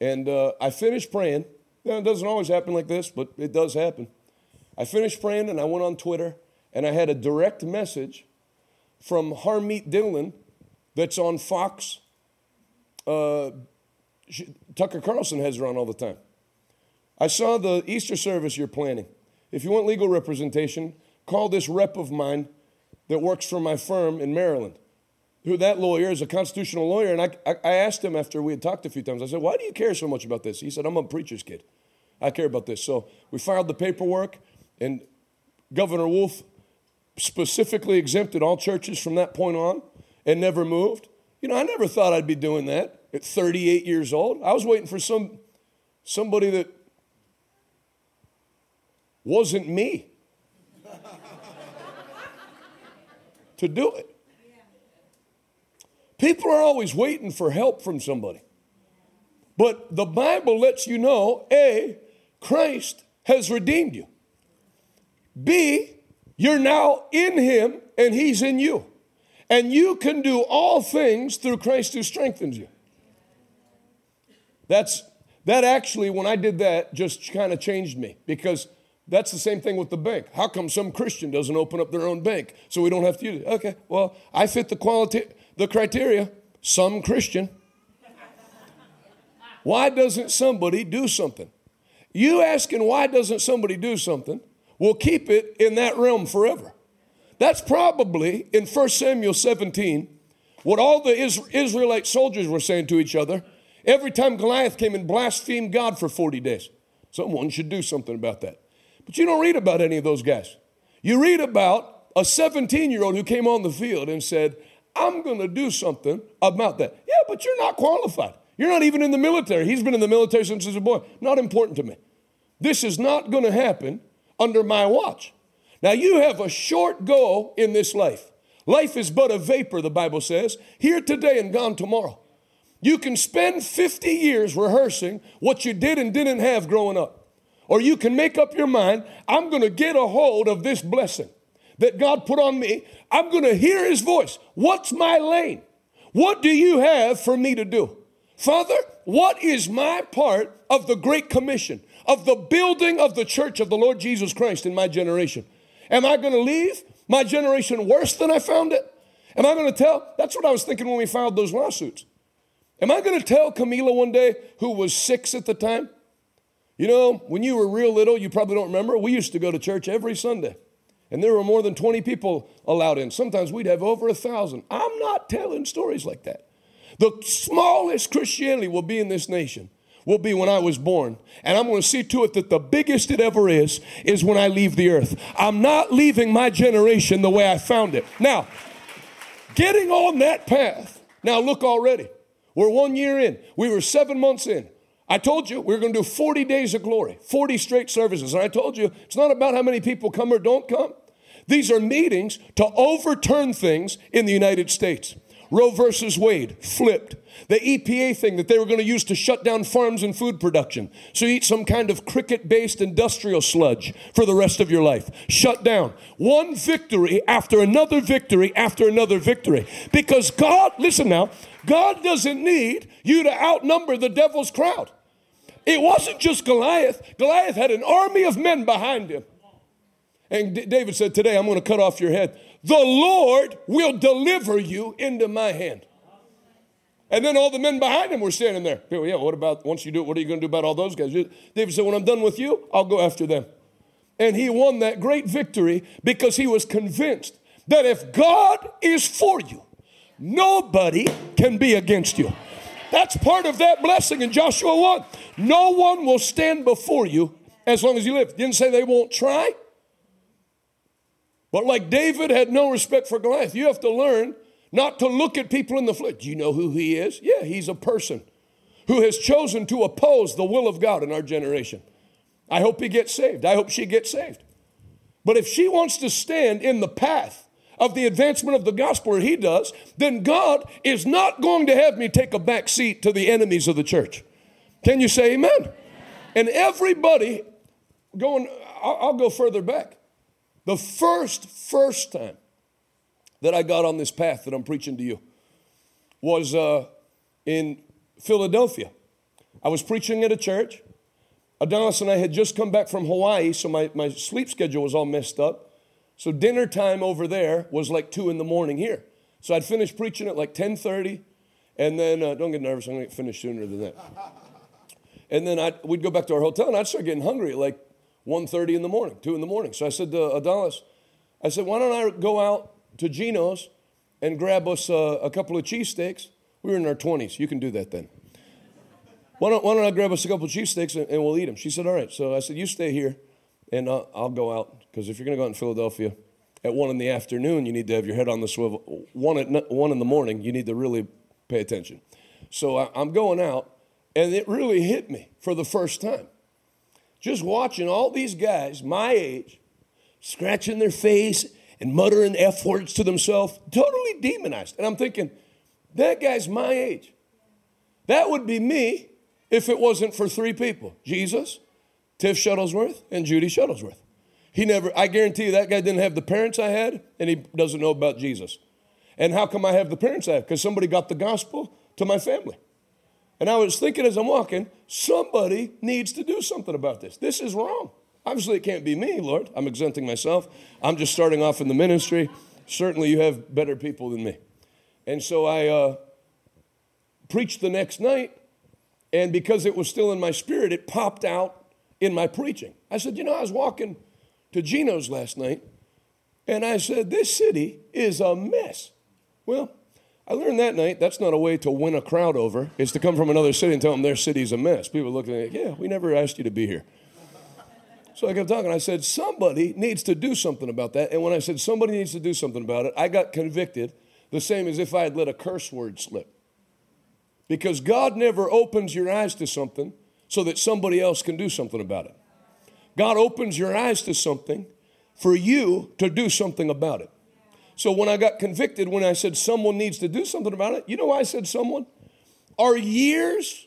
And I finished praying. Now, it doesn't always happen like this, but it does happen. I finished praying, and I went on Twitter, and I had a direct message from Harmeet Dillon that's on Fox. Tucker Carlson has her on all the time. I saw the Easter service you're planning. If you want legal representation, call this rep of mine that works for my firm in Maryland. That lawyer is a constitutional lawyer, and I asked him after we had talked a few times. I said, why do you care so much about this? He said, I'm a preacher's kid. I care about this. So we filed the paperwork, and Governor Wolf specifically exempted all churches from that point on and never moved. I never thought I'd be doing that. At 38 years old, I was waiting for somebody that wasn't me to do it. People are always waiting for help from somebody. But the Bible lets you know, A, Christ has redeemed you. B, you're now in him and he's in you. And you can do all things through Christ who strengthens you. That actually, when I did that, just kind of changed me, because that's the same thing with the bank. How come some Christian doesn't open up their own bank so we don't have to use it? Okay, well, I fit the criteria, some Christian. Why doesn't somebody do something? You asking why doesn't somebody do something will keep it in that realm forever. That's probably in 1 Samuel 17 what all the Israelite soldiers were saying to each other. Every time Goliath came and blasphemed God for 40 days, someone should do something about that. But you don't read about any of those guys. You read about a 17-year-old who came on the field and said, I'm going to do something about that. Yeah, but you're not qualified. You're not even in the military. He's been in the military since he was a boy. Not important to me. This is not going to happen under my watch. Now, you have a short go in this life. Life is but a vapor, the Bible says, here today and gone tomorrow. You can spend 50 years rehearsing what you did and didn't have growing up. Or you can make up your mind, I'm going to get a hold of this blessing that God put on me. I'm going to hear his voice. What's my lane? What do you have for me to do? Father, what is my part of the Great Commission, of the building of the church of the Lord Jesus Christ in my generation? Am I going to leave my generation worse than I found it? Am I going to tell? That's what I was thinking when we filed those lawsuits. Am I going to tell Camila one day, who was 6 at the time? You know, when you were real little, you probably don't remember, we used to go to church every Sunday. And there were more than 20 people allowed in. Sometimes we'd have over 1,000. I'm not telling stories like that. The smallest Christianity will be in this nation, will be when I was born. And I'm going to see to it that the biggest it ever is when I leave the earth. I'm not leaving my generation the way I found it. Now, getting on that path. Now, look already. We're 1 year in. We were 7 months in. I told you we were going to do 40 days of glory, 40 straight services. And I told you it's not about how many people come or don't come. These are meetings to overturn things in the United States. Roe versus Wade flipped. The EPA thing that they were going to use to shut down farms and food production. So you eat some kind of cricket-based industrial sludge for the rest of your life. Shut down. One victory after another victory after another victory. Because God, listen now, God doesn't need you to outnumber the devil's crowd. It wasn't just Goliath. Goliath had an army of men behind him. And David said, today I'm going to cut off your head. The Lord will deliver you into my hand. And then all the men behind him were standing there. Yeah, what about, once you do it, what are you going to do about all those guys? David said, when I'm done with you, I'll go after them. And he won that great victory because he was convinced that if God is for you, nobody can be against you. That's part of that blessing in Joshua 1. No one will stand before you as long as you live. Didn't say they won't try. But like David had no respect for Goliath, you have to learn not to look at people in the flesh. Do you know who he is? Yeah, he's a person who has chosen to oppose the will of God in our generation. I hope he gets saved. I hope she gets saved. But if she wants to stand in the path of the advancement of the gospel, or he does, then God is not going to have me take a back seat to the enemies of the church. Can you say amen? Amen. And everybody going, I'll go further back. The first time that I got on this path that I'm preaching to you was in Philadelphia. I was preaching at a church. Adonis and I had just come back from Hawaii, so my sleep schedule was all messed up. So dinner time over there was like 2 in the morning here. So I'd finish preaching at like 10:30, and then, don't get nervous, I'm going to get finished sooner than that. And then we'd go back to our hotel, and I'd start getting hungry at like 1:30 in the morning, 2 in the morning. So I said to Adonis, I said, why don't I go out to Gino's and grab us a couple of cheesesteaks? We were in our 20s. You can do that then. Why don't I grab us a couple of cheesesteaks and we'll eat them? She said, all right. So I said, you stay here and I'll go out. Because if you're going to go out in Philadelphia at 1 in the afternoon, you need to have your head on the swivel. 1 in the morning, you need to really pay attention. So I'm going out, and it really hit me for the first time. Just watching all these guys my age scratching their face and muttering F words to themselves, totally demonized. And I'm thinking, that guy's my age. That would be me if it wasn't for 3 people, Jesus, Tiff Shuttlesworth, and Judy Shuttlesworth. I guarantee you that guy didn't have the parents I had, and he doesn't know about Jesus. And how come I have the parents I have? Because somebody got the gospel to my family. And I was thinking as I'm walking, somebody needs to do something about this. This is wrong. Obviously, it can't be me, Lord. I'm exempting myself. I'm just starting off in the ministry. Certainly, you have better people than me. And so I preached the next night, and because it was still in my spirit, it popped out in my preaching. I said, I was walking to Gino's last night, and I said, this city is a mess. Well, I learned that night that's not a way to win a crowd over. It's to come from another city and tell them their city's a mess. People look at me like, yeah, we never asked you to be here. So I kept talking. I said, somebody needs to do something about that. And when I said somebody needs to do something about it, I got convicted the same as if I had let a curse word slip. Because God never opens your eyes to something so that somebody else can do something about it. God opens your eyes to something for you to do something about it. So when I got convicted, when I said someone needs to do something about it, you know why I said someone? Our year's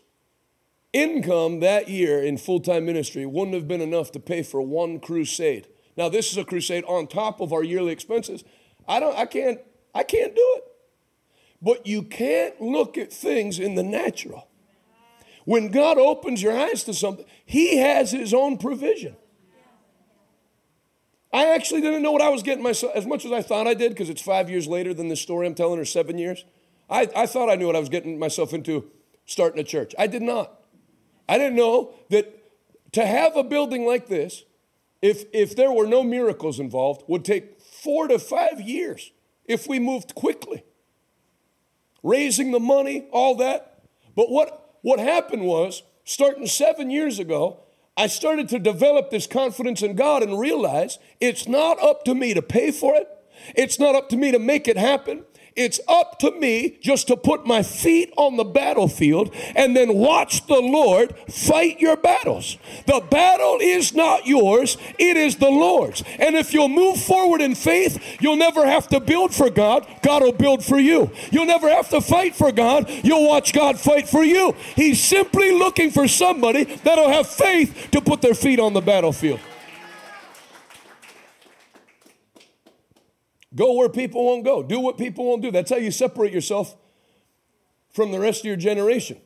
income that year in full-time ministry wouldn't have been enough to pay for one crusade. Now this is a crusade on top of our yearly expenses. I can't do it. But you can't look at things in the natural. When God opens your eyes to something, He has His own provision. I actually didn't know what I was getting myself, as much as I thought I did, because it's 5 years later than the story I'm telling, or 7 years. I thought I knew what I was getting myself into starting a church. I did not. I didn't know that to have a building like this, if there were no miracles involved, would take 4 to 5 years if we moved quickly. Raising the money, all that. But what happened was, starting 7 years ago, I started to develop this confidence in God and realize it's not up to me to pay for it. It's not up to me to make it happen. It's up to me just to put my feet on the battlefield and then watch the Lord fight your battles. The battle is not yours. It is the Lord's. And if you'll move forward in faith, you'll never have to build for God. God will build for you. You'll never have to fight for God. You'll watch God fight for you. He's simply looking for somebody that'll have faith to put their feet on the battlefield. Go where people won't go. Do what people won't do. That's how you separate yourself from the rest of your generation.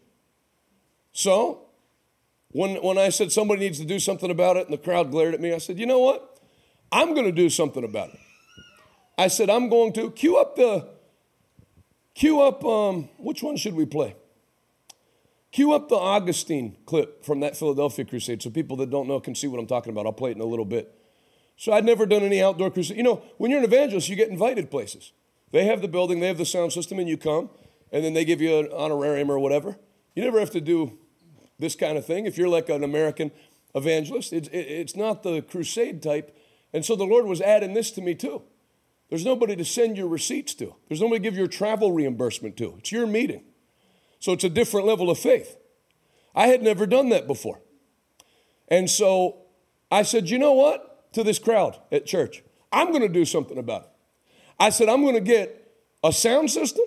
So, when I said somebody needs to do something about it and the crowd glared at me, I said, you know what? I'm going to do something about it. I said, I'm going to which one should we play? Cue up the Augustine clip from that Philadelphia crusade so people that don't know can see what I'm talking about. I'll play it in a little bit. So I'd never done any outdoor crusade. You know, when you're an evangelist, you get invited places. They have the building, they have the sound system, and you come, and then they give you an honorarium or whatever. You never have to do this kind of thing. If you're like an American evangelist, it's not the crusade type. And so the Lord was adding this to me too. There's nobody to send your receipts to. There's nobody to give your travel reimbursement to. It's your meeting. So it's a different level of faith. I had never done that before. And so I said, you know what? To this crowd at church, I'm going to do something about it. I said, I'm going to get a sound system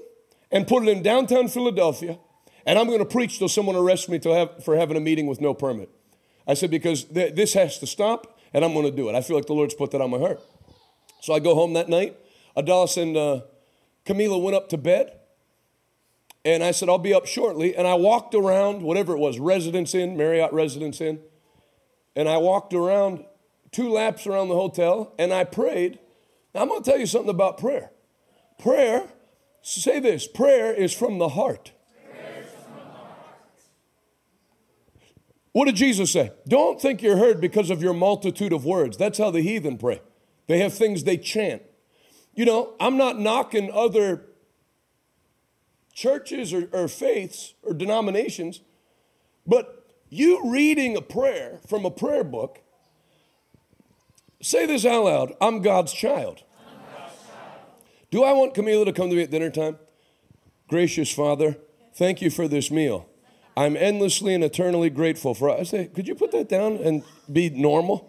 and put it in downtown Philadelphia, and I'm going to preach till someone arrests me for having a meeting with no permit. I said, because this has to stop, and I'm going to do it. I feel like the Lord's put that on my heart. So I go home that night. Adonis and Camila went up to bed, and I said, I'll be up shortly. And I walked around, whatever it was, Residence Inn, Marriott Residence Inn, and I walked around 2 laps around the hotel, and I prayed. Now, I'm going to tell you something about prayer. Prayer, say this, prayer is from the heart. What did Jesus say? Don't think you're heard because of your multitude of words. That's how the heathen pray. They have things they chant. You know, I'm not knocking other churches or faiths or denominations, but you reading a prayer from a prayer book, say this out loud. I'm God's child. Do I want Camila to come to me at dinner time? Gracious Father, thank you for this meal. I'm endlessly and eternally grateful for it. I say, could you put that down and be normal?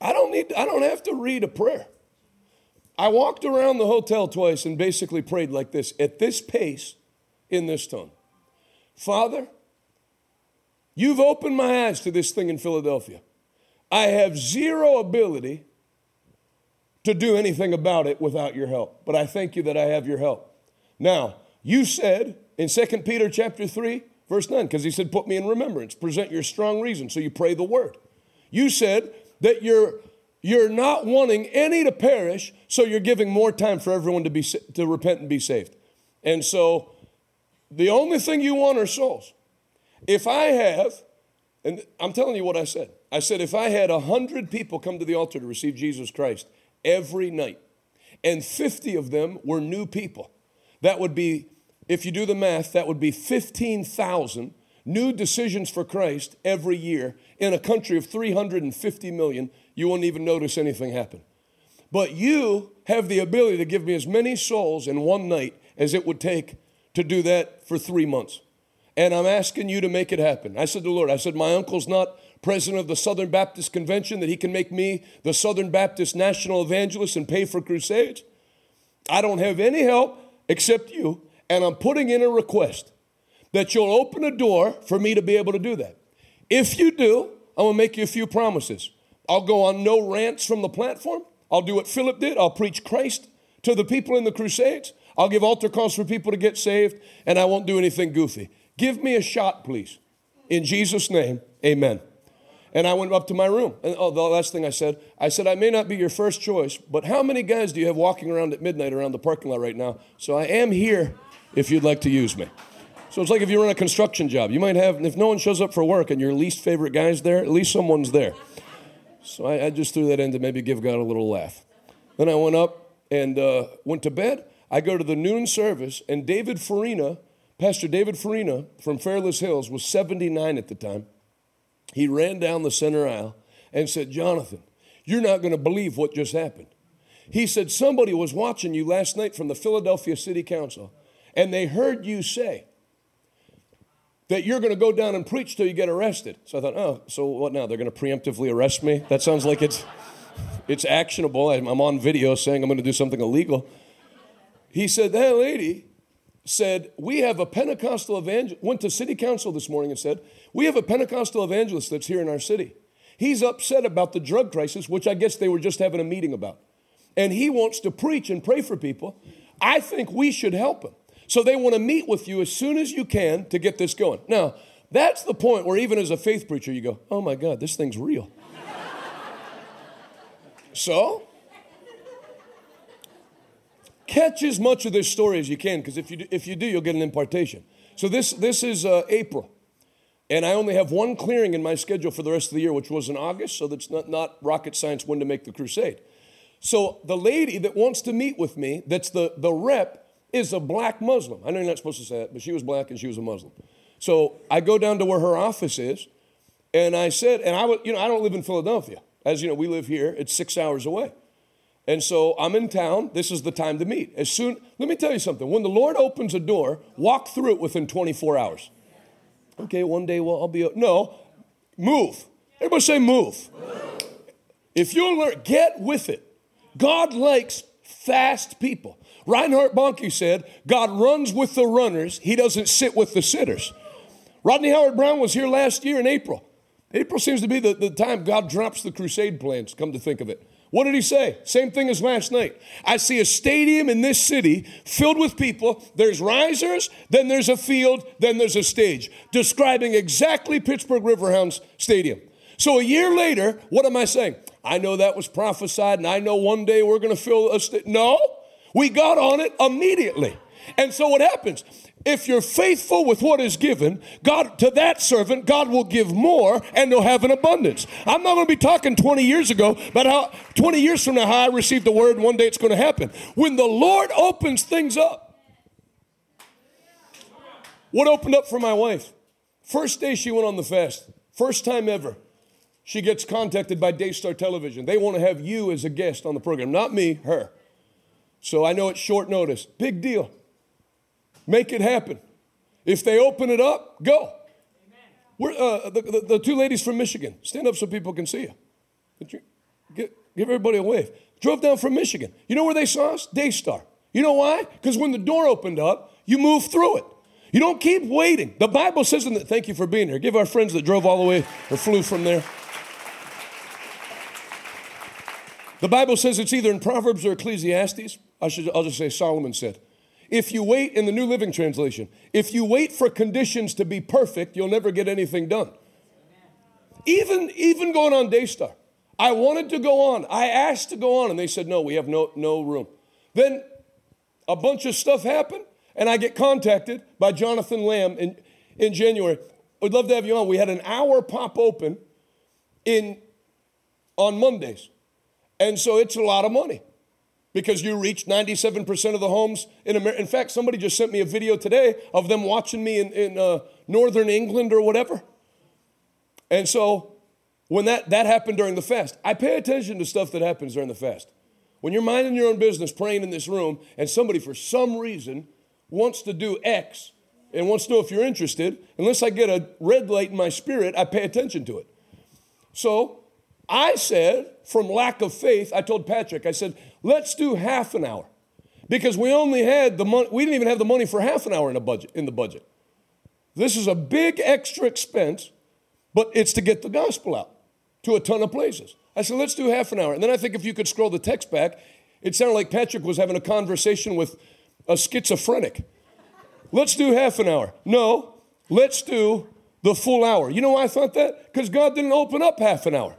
I don't have to read a prayer. I walked around the hotel twice and basically prayed like this, at this pace, in this tone. Father, you've opened my eyes to this thing in Philadelphia. I have zero ability to do anything about it without your help, but I thank you that I have your help. Now, you said in 2 Peter chapter 3, verse 9, because he said, put me in remembrance, present your strong reason, so you pray the word. You said that you're not wanting any to perish, so you're giving more time for everyone to repent and be saved. And so the only thing you want are souls. If I have, and I'm telling you what I said if I had 100 people come to the altar to receive Jesus Christ every night, and 50 of them were new people, that would be, if you do the math, that would be 15,000 new decisions for Christ every year in a country of 350 million. You won't even notice anything happen. But you have the ability to give me as many souls in one night as it would take to do that for 3 months. and I'm asking you to make it happen. I said to the Lord, I said, my uncle's not president of the Southern Baptist Convention that he can make me the Southern Baptist National Evangelist and pay for crusades. I don't have any help except you, and I'm putting in a request that you'll open a door for me to be able to do that. If you do, I'm going to make you a few promises. I'll go on no rants from the platform. I'll do what Philip did. I'll preach Christ to the people in the crusades. I'll give altar calls for people to get saved, and I won't do anything goofy. Give me a shot, please. In Jesus' name, amen. And I went up to my room. And the last thing I said, I may not be your first choice, but how many guys do you have walking around at midnight around the parking lot right now? So I am here if you'd like to use me. So it's like if you run a construction job. You might have, if no one shows up for work and your least favorite guy's there, at least someone's there. So I just threw that in to maybe give God a little laugh. Then I went up and went to bed. I go to the noon service, and David Fariña, Pastor David Fariña from Fairless Hills, was 79 at the time. He ran down the center aisle and said, Jonathan, you're not going to believe what just happened. He said, somebody was watching you last night from the Philadelphia City Council, and they heard you say that you're going to go down and preach till you get arrested. So I thought, oh, so what now? They're going to preemptively arrest me? That sounds like it's actionable. I'm on video saying I'm going to do something illegal. He said, that lady said, we have a Pentecostal evangelist, went to city council this morning and said, we have a Pentecostal evangelist that's here in our city. He's upset about the drug crisis, which I guess they were just having a meeting about. And he wants to preach and pray for people. I think we should help him. So they want to meet with you as soon as you can to get this going. Now, that's the point where even as a faith preacher, you go, oh my God, this thing's real. So, catch as much of this story as you can, because if you do, you'll get an impartation. So this is April, and I only have one clearing in my schedule for the rest of the year, which was in August, so that's not rocket science when to make the crusade. So the lady that wants to meet with me, that's the rep, is a black Muslim. I know you're not supposed to say that, but she was black and she was a Muslim. So I go down to where her office is, and I said, and I don't live in Philadelphia. As you know, we live here. It's 6 hours away. And so I'm in town. This is the time to meet. Let me tell you something. When the Lord opens a door, walk through it within 24 hours. Okay, one day I'll be... No, move. Everybody say move. If you alert, get with it. God likes fast people. Reinhard Bonnke said, God runs with the runners. He doesn't sit with the sitters. Rodney Howard Brown was here last year in April. April seems to be the time God drops the crusade plans, come to think of it. What did he say? Same thing as last night. I see a stadium in this city filled with people. There's risers, then there's a field, then there's a stage, describing exactly Pittsburgh Riverhounds Stadium. So a year later, what am I saying? I know that was prophesied, and I know one day we're going to fill a stadium. No, we got on it immediately. And so what happens? If you're faithful with what is given, God, to that servant, God will give more and they'll have an abundance. I'm not going to be talking 20 years ago about how 20 years from now how I received the word and one day it's going to happen. When the Lord opens things up, what opened up for my wife? First day she went on the fast, first time ever, she gets contacted by Daystar Television. They want to have you as a guest on the program, not me, her. So I know it's short notice. Big deal. Make it happen. If they open it up, go. We're, the two ladies from Michigan, stand up so people can see you. Give everybody a wave. Drove down from Michigan. You know where they saw us? Daystar. You know why? Because when the door opened up, you move through it. You don't keep waiting. The Bible says, thank you for being here. Give our friends that drove all the way or flew from there. The Bible says it's either in Proverbs or Ecclesiastes. I'll just say Solomon said. If you wait, in the New Living Translation, if you wait for conditions to be perfect, you'll never get anything done. Even going on Daystar, I wanted to go on. I asked to go on, and they said, no, we have no room. Then a bunch of stuff happened, and I get contacted by Jonathan Lamb in January. We'd love to have you on. We had an hour pop open on Mondays, and so it's a lot of money. Because you reach 97% of the homes in America. In fact, somebody just sent me a video today of them watching me in northern England or whatever. And so when that happened during the fast, I pay attention to stuff that happens during the fast. When you're minding your own business, praying in this room, and somebody for some reason wants to do X, and wants to know if you're interested. Unless I get a red light in my spirit, I pay attention to it. So I said, from lack of faith, I told Patrick, I said, let's do half an hour. Because we only had the money, we didn't even have the money for half an hour in the budget. This is a big extra expense, but it's to get the gospel out to a ton of places. I said, let's do half an hour. And then I think if you could scroll the text back, it sounded like Patrick was having a conversation with a schizophrenic. Let's do half an hour. No, let's do the full hour. You know why I thought that? Because God didn't open up half an hour.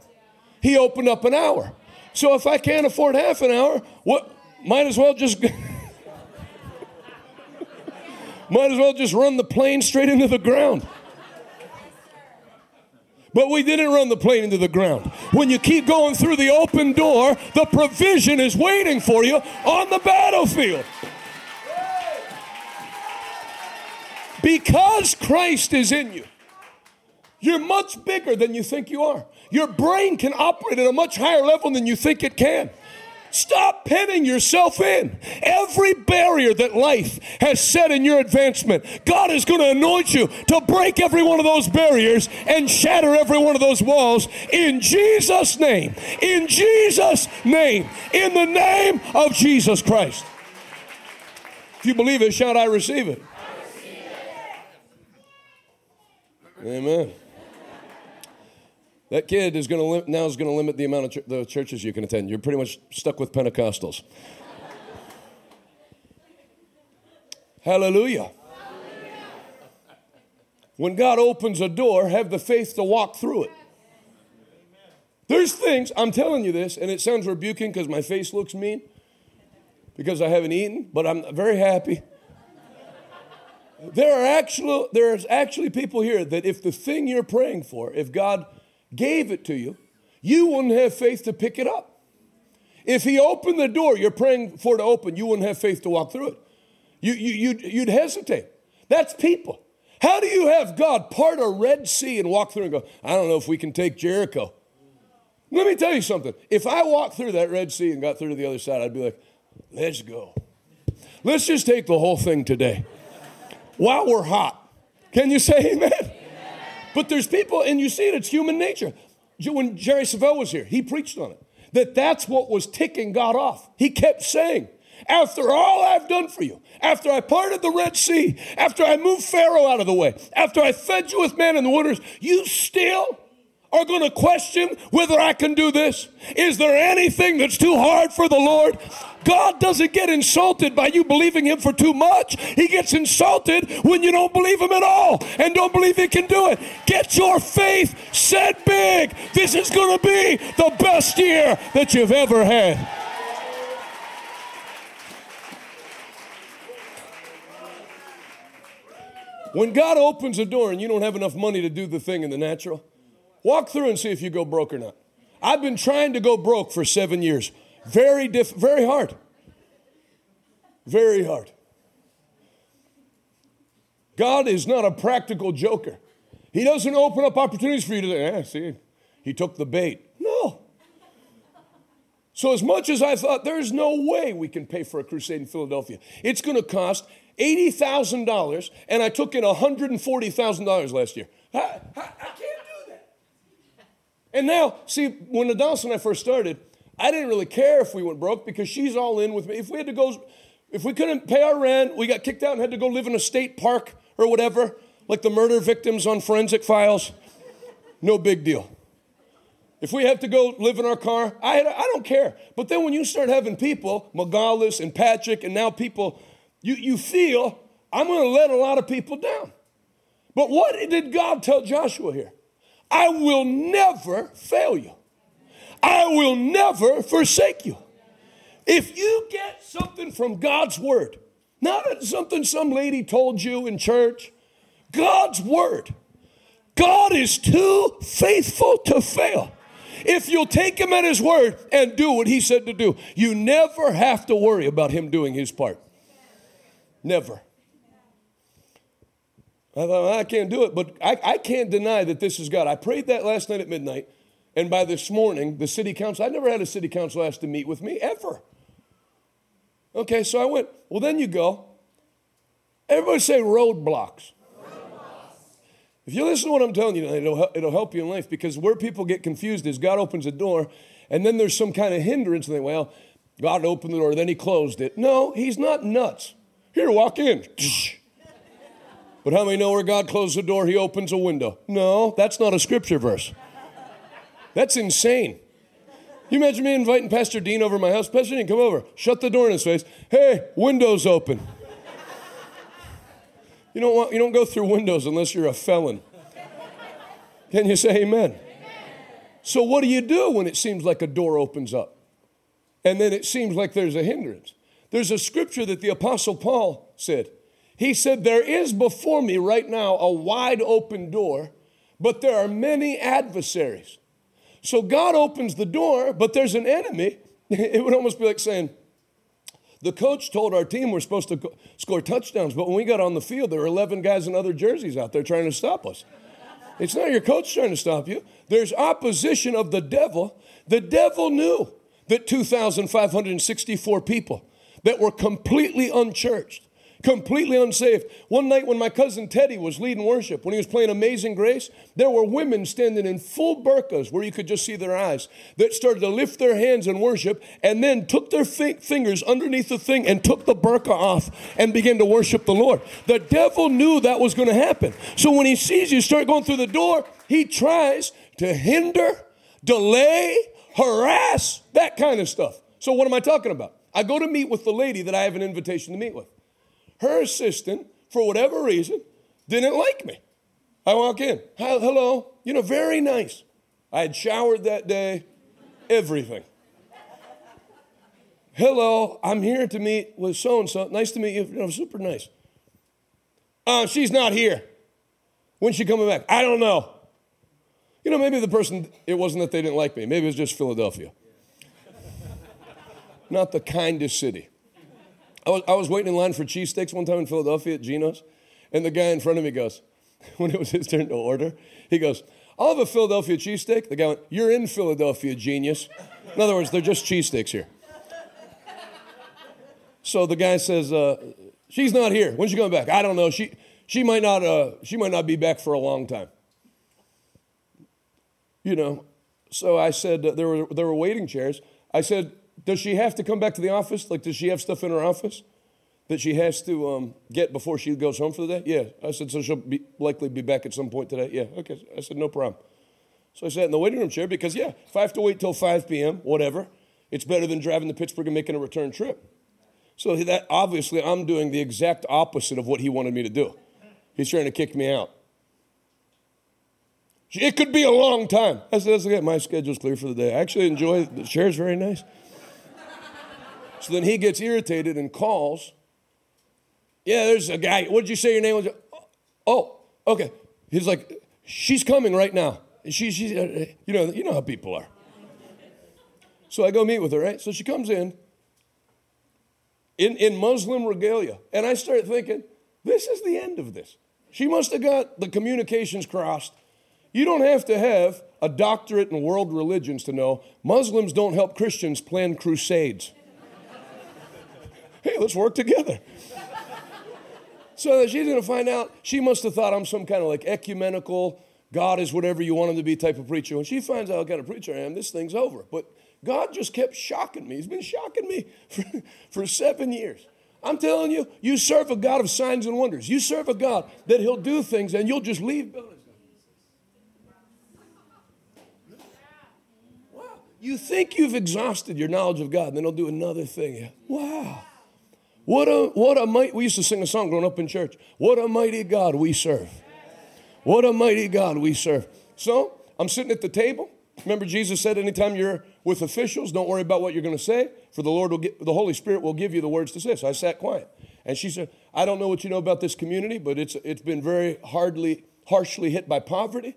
He opened up an hour. So if I can't afford half an hour, might as well just run the plane straight into the ground. But we didn't run the plane into the ground. When you keep going through the open door, the provision is waiting for you on the battlefield. Because Christ is in you, you're much bigger than you think you are. Your brain can operate at a much higher level than you think it can. Stop pinning yourself in. Every barrier that life has set in your advancement, God is going to anoint you to break every one of those barriers and shatter every one of those walls in Jesus' name. In Jesus' name. In the name of Jesus Christ. If you believe it, shout, I receive it. I receive it. Amen. That kid is now going to limit the amount of the churches you can attend. You're pretty much stuck with Pentecostals. Hallelujah. Hallelujah. When God opens a door, have the faith to walk through it. Amen. There's things, I'm telling you this, and it sounds rebuking because my face looks mean, because I haven't eaten, but I'm very happy. There's actually people here that if the thing you're praying for, if God gave it to you, you wouldn't have faith to pick it up. If he opened the door you're praying for to open, you wouldn't have faith to walk through it. You'd hesitate. That's people. How do you have God part a Red Sea and walk through and go, I don't know if we can take Jericho? Let me tell you something. If I walked through that Red Sea and got through to the other side, I'd be like, let's go. Let's just take the whole thing today while we're hot. Can you say amen? But there's people, and you see it, it's human nature. When Jerry Savelle was here, he preached on it. That's what was ticking God off. He kept saying, after all I've done for you, after I parted the Red Sea, after I moved Pharaoh out of the way, after I fed you with manna in the waters, you still are going to question whether I can do this? Is there anything that's too hard for the Lord? God doesn't get insulted by you believing him for too much. He gets insulted when you don't believe him at all and don't believe he can do it. Get your faith set big. This is going to be the best year that you've ever had. When God opens a door and you don't have enough money to do the thing in the natural, walk through and see if you go broke or not. I've been trying to go broke for 7 years. Very hard. Very hard. God is not a practical joker. He doesn't open up opportunities for you to say, see, he took the bait. No. So as much as I thought, there's no way we can pay for a crusade in Philadelphia. It's going to cost $80,000, and I took in $140,000 last year. I can't. And now, see, when Adonis and I first started, I didn't really care if we went broke because she's all in with me. If we had to go, if we couldn't pay our rent, we got kicked out and had to go live in a state park or whatever, like the murder victims on Forensic Files, no big deal. If we have to go live in our car, I don't care. But then when you start having people, Magalis and Patrick, and now people, you feel, I'm going to let a lot of people down. But what did God tell Joshua here? I will never fail you. I will never forsake you. If you get something from God's word, not something some lady told you in church, God's word. God is too faithful to fail. If you'll take him at his word and do what he said to do, you never have to worry about him doing his part. Never. I thought, I can't do it, but I can't deny that this is God. I prayed that last night at midnight, and by this morning, the city council, I never had a city council ask to meet with me, ever. Okay, so I went, well, then you go. Everybody say roadblocks. If you listen to what I'm telling you, it'll help you in life, because where people get confused is God opens a door, and then there's some kind of hindrance, and they, well, God opened the door, then he closed it. No, he's not nuts. Here, walk in. But how many know where God closes a door, he opens a window? No, that's not a scripture verse. That's insane. You imagine me inviting Pastor Dean over to my house. Pastor Dean, come over. Shut the door in his face. Hey, window's open. You don't go through windows unless you're a felon. Can you say amen? Amen? So what do you do when it seems like a door opens up and then it seems like there's a hindrance? There's a scripture that the Apostle Paul said. He said, there is before me right now a wide open door, but there are many adversaries. So God opens the door, but there's an enemy. It would almost be like saying, the coach told our team we're supposed to score touchdowns, but when we got on the field, there were 11 guys in other jerseys out there trying to stop us. It's not your coach trying to stop you. There's opposition of the devil. The devil knew that 2,564 people that were completely unchurched, completely unsaved. One night when my cousin Teddy was leading worship, when he was playing Amazing Grace, there were women standing in full burqas where you could just see their eyes that started to lift their hands in worship and then took their fingers underneath the thing and took the burqa off and began to worship the Lord. The devil knew that was going to happen. So when he sees you start going through the door, he tries to hinder, delay, harass, that kind of stuff. So what am I talking about? I go to meet with the lady that I have an invitation to meet with. Her assistant, for whatever reason, didn't like me. I walk in. Hello. Very nice. I had showered that day. Everything. Hello. I'm here to meet with so-and-so. Nice to meet you. Super nice. She's not here. When's she coming back? I don't know. Maybe the person, it wasn't that they didn't like me. Maybe it was just Philadelphia. Not the kindest city. I was waiting in line for cheesesteaks one time in Philadelphia at Gino's, and the guy in front of me goes, when it was his turn to order, he goes, I'll have a Philadelphia cheesesteak. The guy went, you're in Philadelphia, genius. In other words, they're just cheesesteaks here. So the guy says, she's not here. When's she coming back? I don't know. She might not be back for a long time. So I said, there were waiting chairs. I said, does she have to come back to the office? Like, does she have stuff in her office that she has to get before she goes home for the day? Yeah. I said, so she'll likely be back at some point today? Yeah. Okay. I said, no problem. So I sat in the waiting room chair because, if I have to wait till 5 p.m., whatever, it's better than driving to Pittsburgh and making a return trip. So that obviously I'm doing the exact opposite of what he wanted me to do. He's trying to kick me out. It could be a long time. I said, that's okay. My schedule's clear for the day. I actually enjoy the chair's very nice. So then he gets irritated and calls. Yeah, there's a guy. What did you say your name was? Oh, okay. He's like, she's coming right now. She's you know how people are. So I go meet with her, right? So she comes in Muslim regalia. And I start thinking, this is the end of this. She must have got the communications crossed. You don't have to have a doctorate in world religions to know Muslims don't help Christians plan crusades. Hey, let's work together. So she's going to find out. She must have thought I'm some kind of like ecumenical, God is whatever you want him to be type of preacher. When she finds out what kind of preacher I am, this thing's over. But God just kept shocking me. He's been shocking me for 7 years. I'm telling you, you serve a God of signs and wonders. You serve a God that he'll do things and you'll just leave. Wow. You think you've exhausted your knowledge of God, and then he'll do another thing. Wow. What a might, we used to sing a song growing up in church. What a mighty God we serve. What a mighty God we serve. So I'm sitting at the table. Remember Jesus said, anytime you're with officials, don't worry about what you're going to say, for the Lord the Holy Spirit will give you the words to say. So I sat quiet. And she said, I don't know what you know about this community, but it's been very harshly hit by poverty.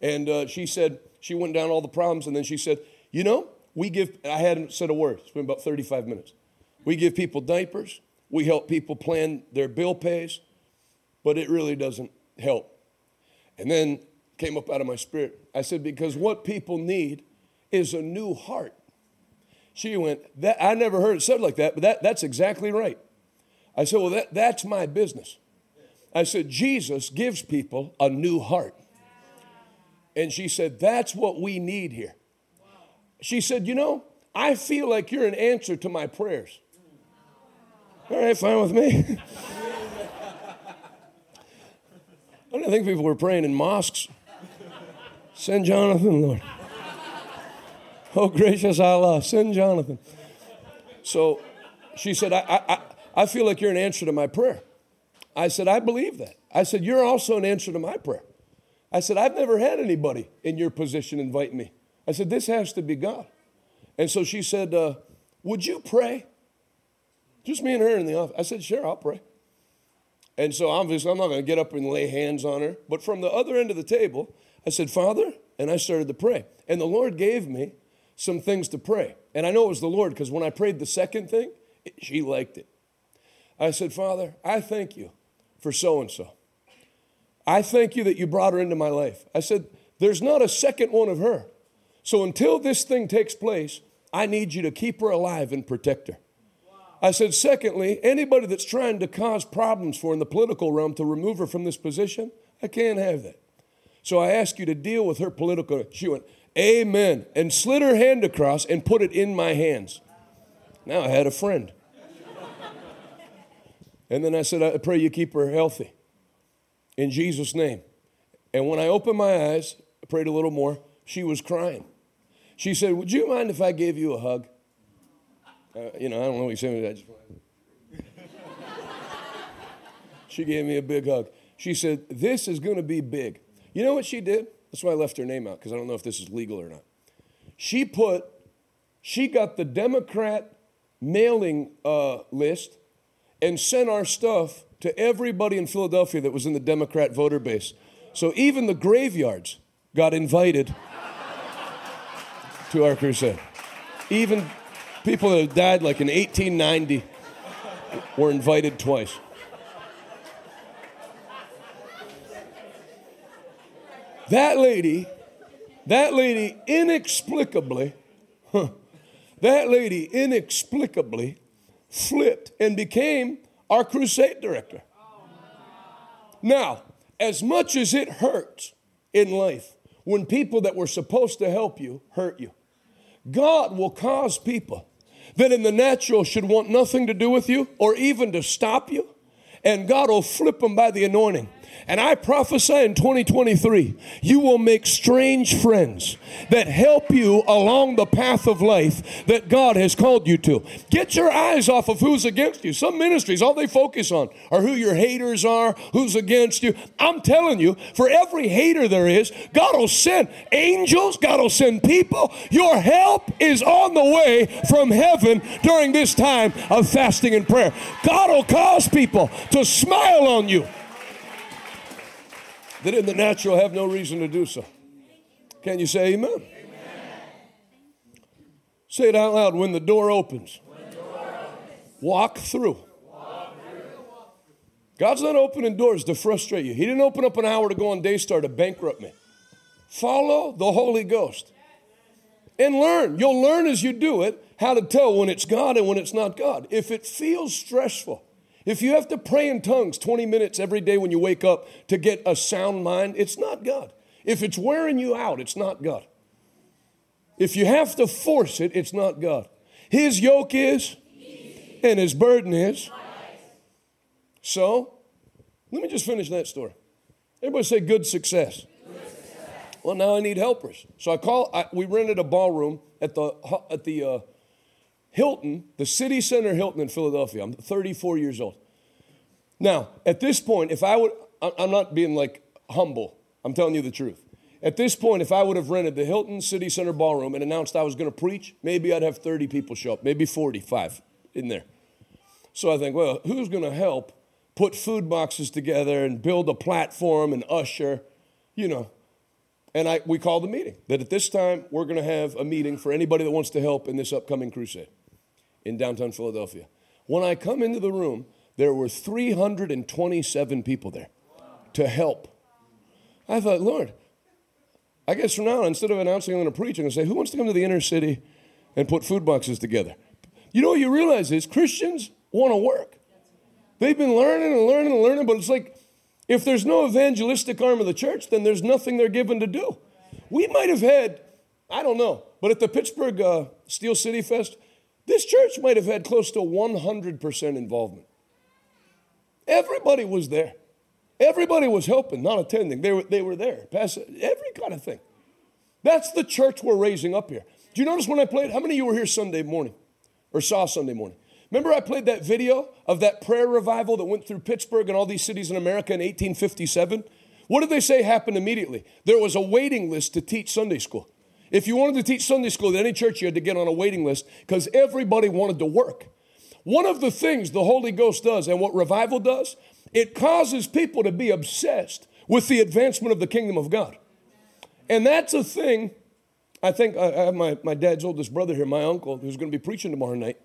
And she said, she went down all the problems, and then she said, I hadn't said a word. It's been about 35 minutes. We give people diapers. We help people plan their bill pays, but it really doesn't help. And then came up out of my spirit. I said, because what people need is a new heart. She went, I never heard it said like that, but that's exactly right. I said, well, that's my business. I said, Jesus gives people a new heart. And she said, that's what we need here. She said, you know, I feel like you're an answer to my prayers. All right, fine with me. I don't think people were praying in mosques. Send Jonathan, Lord. Oh, gracious Allah, send Jonathan. So she said, I feel like you're an answer to my prayer. I said, I believe that. I said, you're also an answer to my prayer. I said, I've never had anybody in your position invite me. I said, this has to be God. And so she said, would you pray? Just me and her in the office. I said, sure, I'll pray. And so obviously I'm not going to get up and lay hands on her. But from the other end of the table, I said, Father, and I started to pray. And the Lord gave me some things to pray. And I know it was the Lord because when I prayed the second thing, she liked it. I said, Father, I thank you for so-and-so. I thank you that you brought her into my life. I said, there's not a second one of her. So until this thing takes place, I need you to keep her alive and protect her. Wow. I said, secondly, anybody that's trying to cause problems for in the political realm to remove her from this position, I can't have that. So I ask you to deal with her political. She went, amen, and slid her hand across and put it in my hands. Now I had a friend. And then I said, I pray you keep her healthy. In Jesus' name. And when I opened my eyes, I prayed a little more, she was crying. She said, would you mind if I gave you a hug? You know, I don't know what you said. I just... She gave me a big hug. She said, this is going to be big. You know what she did? That's why I left her name out, because I don't know if this is legal or not. She got the Democrat mailing list and sent our stuff to everybody in Philadelphia that was in the Democrat voter base. So even the graveyards got invited to our crusade. Even people that had died like in 1890 were invited twice. That lady inexplicably, flipped and became our crusade director. Now, as much as it hurts in life when people that were supposed to help you hurt you, God will cause people that in the natural should want nothing to do with you or even to stop you, and God will flip them by the anointing. And I prophesy in 2023, you will make strange friends that help you along the path of life that God has called you to. Get your eyes off of who's against you. Some ministries, all they focus on are who your haters are, who's against you. I'm telling you, for every hater there is, God will send angels, God will send people. Your help is on the way from heaven during this time of fasting and prayer. God will cause people to smile on you that in the natural have no reason to do so. Can you say amen? Amen. Say it out loud. When the door opens, walk through. God's not opening doors to frustrate you. He didn't open up an hour to go on Daystar to bankrupt me. Follow the Holy Ghost and learn. You'll learn as you do it how to tell when it's God and when it's not God. If it feels stressful, if you have to pray in tongues 20 minutes every day when you wake up to get a sound mind, it's not God. If it's wearing you out, it's not God. If you have to force it, it's not God. His yoke is and his burden is. So, let me just finish that story. Everybody say good success. Good success. Well, now I need helpers. So we rented a ballroom at the Hilton, the City Center Hilton in Philadelphia. I'm 34 years old. Now, at this point, I'm not being like humble. I'm telling you the truth. At this point, if I would have rented the Hilton City Center Ballroom and announced I was going to preach, maybe I'd have 30 people show up, maybe 45 in there. So I think, well, who's going to help put food boxes together and build a platform and usher, you know? And we called a meeting that at this time, we're going to have a meeting for anybody that wants to help in this upcoming crusade in downtown Philadelphia. When I come into the room, there were 327 people there to help. I thought, Lord, I guess from now on, instead of announcing I'm going to preach, I'm going to say, who wants to come to the inner city and put food boxes together? You know what you realize is Christians want to work. They've been learning and learning and learning, but it's like If there's no evangelistic arm of the church, then there's nothing they're given to do. We might have had, I don't know, but at the Pittsburgh Steel City Fest, this church might have had close to 100% involvement. Everybody was there. Everybody was helping, not attending. They were there. Every kind of thing. That's the church we're raising up here. Do you notice when I played? How many of you were here Sunday morning or saw Sunday morning? Remember I played that video of that prayer revival that went through Pittsburgh and all these cities in America in 1857? What did they say happened immediately? There was a waiting list to teach Sunday school. If you wanted to teach Sunday school at any church, you had to get on a waiting list because everybody wanted to work. One of the things the Holy Ghost does and what revival does, it causes people to be obsessed with the advancement of the kingdom of God. And that's a thing, I think, I have my dad's oldest brother here, my uncle, who's going to be preaching tomorrow night.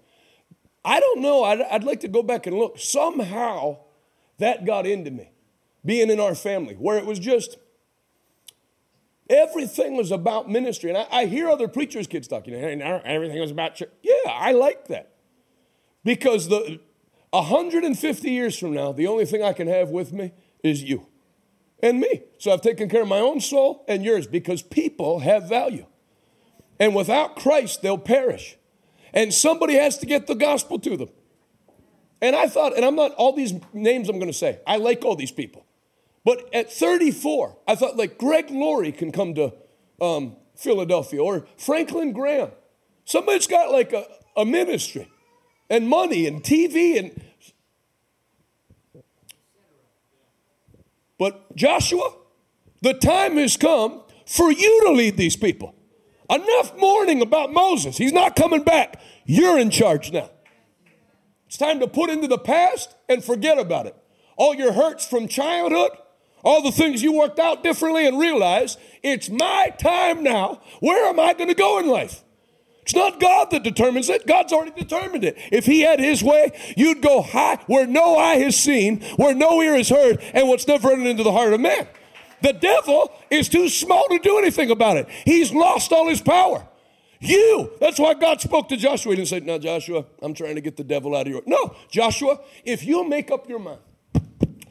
I don't know. I'd like to go back and look. Somehow that got into me, being in our family, where it was just everything was about ministry. And I hear other preachers' kids talk, everything was about church. Yeah, I like that. Because 150 years from now, the only thing I can have with me is you and me. So I've taken care of my own soul and yours because people have value. And without Christ, they'll perish. And somebody has to get the gospel to them. And I thought, and I'm not, all these names I'm going to say, I like all these people. But at 34, I thought like Greg Laurie can come to Philadelphia or Franklin Graham. Somebody's got like a ministry and money and TV and... But Joshua, the time has come for you to lead these people. Enough mourning about Moses. He's not coming back. You're in charge now. It's time to put into the past and forget about it. All your hurts from childhood, all the things you worked out differently, and realize it's my time now. Where am I going to go in life? It's not God that determines it. God's already determined it. If he had his way, you'd go high where no eye has seen, where no ear has heard, and what's never entered into the heart of man. The devil is too small to do anything about it. He's lost all his power. You, that's why God spoke to Joshua. He didn't say, now, Joshua, I'm trying to get the devil out of your... No, Joshua, if you make up your mind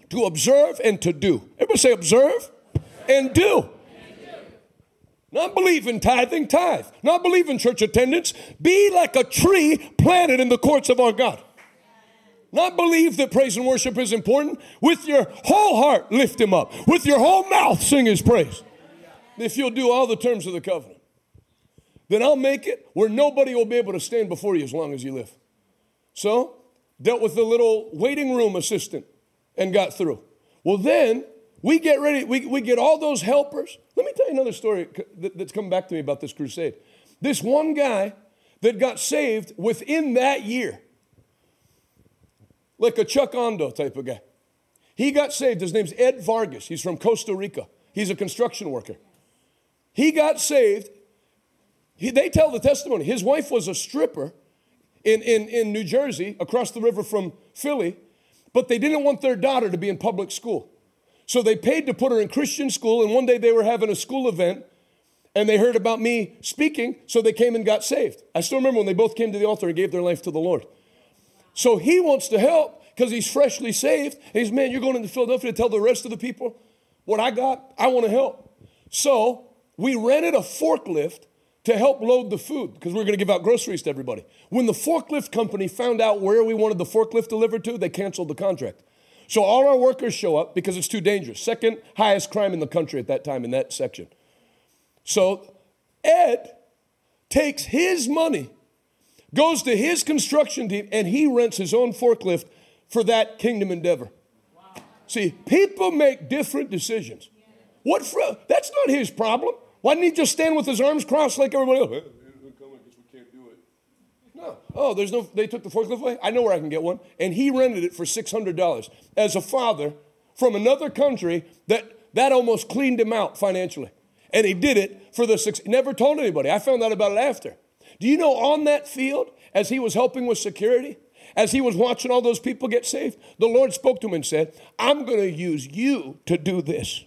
to observe and to do. Everybody say observe and do. Not believe in tithing, tithe. Not believe in church attendance. Be like a tree planted in the courts of our God. Not believe that praise and worship is important. With your whole heart, lift him up. With your whole mouth, sing his praise. If you'll do all the terms of the covenant, then I'll make it where nobody will be able to stand before you as long as you live. So, dealt with the little waiting room assistant and got through. Well, then we get ready. We get all those helpers. Let me tell you another story that's come back to me about this crusade. This one guy that got saved within that year. Like a Chuck Ondo type of guy. He got saved. His name's Ed Vargas. He's from Costa Rica. He's a construction worker. He got saved. They tell the testimony. His wife was a stripper in New Jersey, across the river from Philly, but they didn't want their daughter to be in public school. So they paid to put her in Christian school, and one day they were having a school event, and they heard about me speaking, so they came and got saved. I still remember when they both came to the altar and gave their life to the Lord. So he wants to help because he's freshly saved. And he's, man, you're going into Philadelphia to tell the rest of the people what I got? I want to help. So we rented a forklift to help load the food because we were going to give out groceries to everybody. When the forklift company found out where we wanted the forklift delivered to, they canceled the contract. So all our workers show up because it's too dangerous. Second highest crime in the country at that time in that section. So Ed takes his money, goes to his construction team, and he rents his own forklift for that kingdom endeavor. Wow. See, people make different decisions. Yeah. That's not his problem. Why didn't he just stand with his arms crossed like everybody else? I guess we can't do it. No. Oh, there's no. They took the forklift away? I know where I can get one. And he rented it for $600 as a father from another country that almost cleaned him out financially. And he did it for never told anybody. I found out about it after. Do you know on that field, as he was helping with security, as he was watching all those people get saved, the Lord spoke to him and said, I'm going to use you to do this.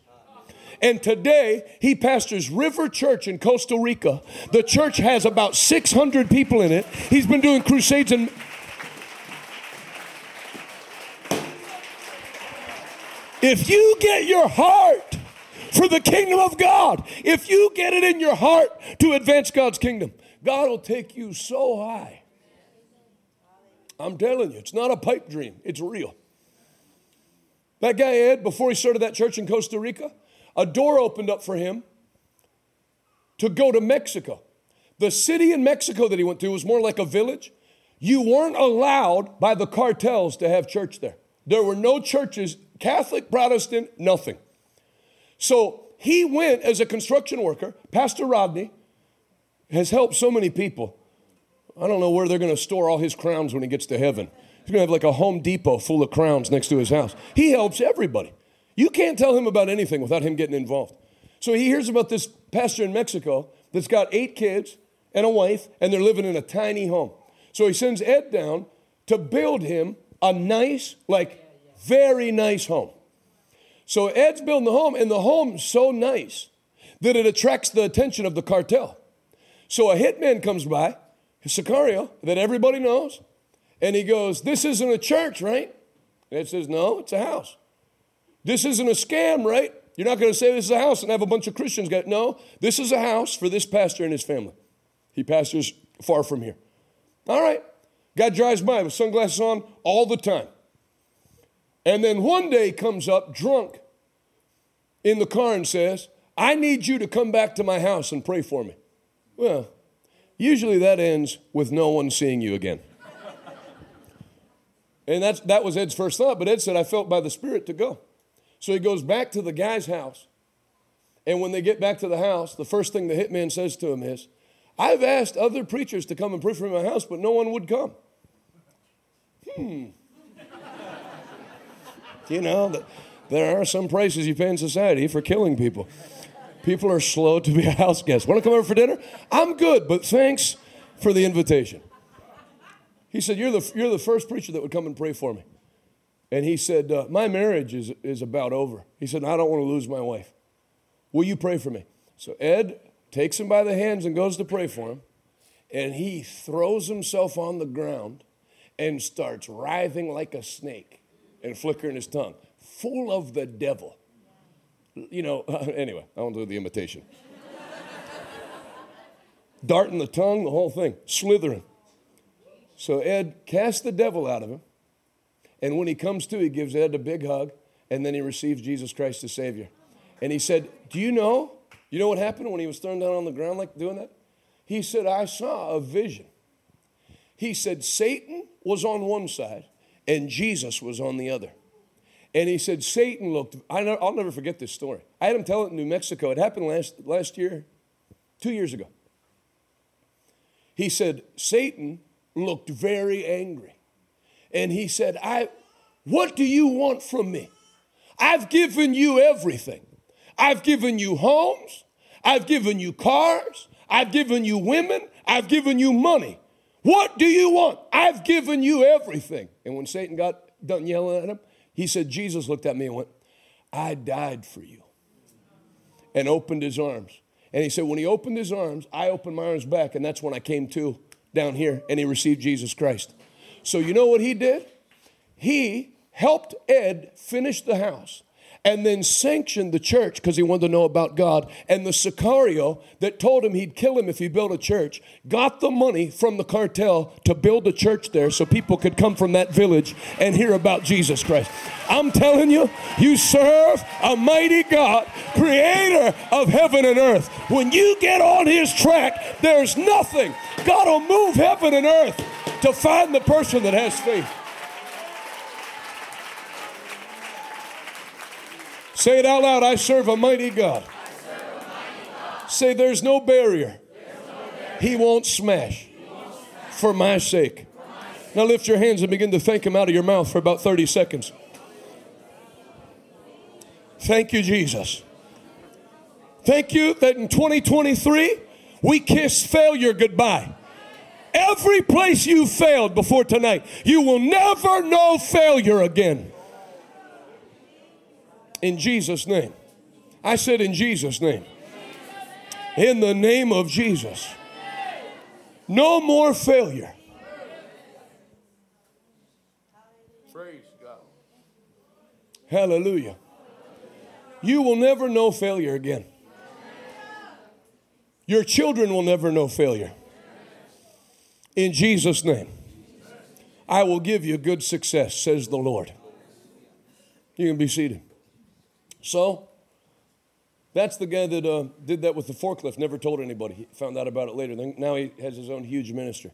And today, he pastors River Church in Costa Rica. The church has about 600 people in it. He's been doing crusades and... If you get your heart for the kingdom of God, if you get it in your heart to advance God's kingdom, God will take you so high. I'm telling you, it's not a pipe dream. It's real. That guy, Ed, before he started that church in Costa Rica, a door opened up for him to go to Mexico. The city in Mexico that he went to was more like a village. You weren't allowed by the cartels to have church there. There were no churches, Catholic, Protestant, nothing. So he went as a construction worker. Pastor Rodney has helped so many people. I don't know where they're going to store all his crowns when he gets to heaven. He's going to have like a Home Depot full of crowns next to his house. He helps everybody. You can't tell him about anything without him getting involved. So he hears about this pastor in Mexico that's got 8 kids and a wife, and they're living in a tiny home. So he sends Ed down to build him a nice, like very nice home. So Ed's building the home, and the home's so nice that it attracts the attention of the cartel. So a hitman comes by, a Sicario, that everybody knows, and he goes, "This isn't a church, right?" And Ed says, "No, it's a house." "This isn't a scam, right? You're not going to say this is a house and have a bunch of Christians get it." "No, this is a house for this pastor and his family. He pastors far from here." All right. Guy drives by with sunglasses on all the time. And then one day comes up drunk in the car and says, "I need you to come back to my house and pray for me." Well, usually that ends with no one seeing you again. And that was Ed's first thought, but Ed said, "I felt by the Spirit to go." So he goes back to the guy's house, and when they get back to the house, the first thing the hitman says to him is, "I've asked other preachers to come and preach from my house, but no one would come." You know, there are some prices you pay in society for killing people. People are slow to be a house guest. "Want to come over for dinner?" "I'm good, but thanks for the invitation." He said, you're the first preacher that would come and pray for me. And he said, "My marriage is about over." He said, "I don't want to lose my wife. Will you pray for me?" So Ed takes him by the hands and goes to pray for him. And he throws himself on the ground and starts writhing like a snake and flickering his tongue, full of the devil. You know, anyway, I won't do the imitation. Darting the tongue, the whole thing, slithering. So Ed casts the devil out of him. And when he comes to, he gives Ed a big hug, and then he receives Jesus Christ as Savior. And he said, "Do you know what happened when he was thrown down on the ground like doing that?" He said, "I saw a vision." He said, "Satan was on one side, and Jesus was on the other." And he said, Satan looked, I'll never forget this story. I had him tell it in New Mexico. It happened last year, 2 years ago. He said, "Satan looked very angry. And he said, what do you want from me? I've given you everything. I've given you homes. I've given you cars. I've given you women. I've given you money. What do you want? I've given you everything." And when Satan got done yelling at him, he said, Jesus looked at me and went, "I died for you," and opened his arms. And he said, when he opened his arms, I opened my arms back, and that's when I came to down here, and he received Jesus Christ. So you know what he did? He helped Ed finish the house and then sanctioned the church because he wanted to know about God. And the Sicario that told him he'd kill him if he built a church got the money from the cartel to build a church there so people could come from that village and hear about Jesus Christ. I'm telling you, you serve a mighty God, creator of heaven and earth. When you get on his track, there's nothing. God will move heaven and earth to find the person that has faith. Say it out loud. I serve a mighty God. Say, there's no barrier he won't smash for my sake. Now lift your hands and begin to thank him out of your mouth for about 30 seconds. Thank you, Jesus. Thank you that in 2023, we kiss failure goodbye. Every place you failed before tonight, you will never know failure again. In Jesus' name. I said in Jesus' name. In the name of Jesus. No more failure. Praise God. Hallelujah. You will never know failure again. Your children will never know failure. In Jesus' name, I will give you good success, says the Lord. You can be seated. So, that's the guy that did that with the forklift, never told anybody. He found out about it later. Now he has his own huge ministry.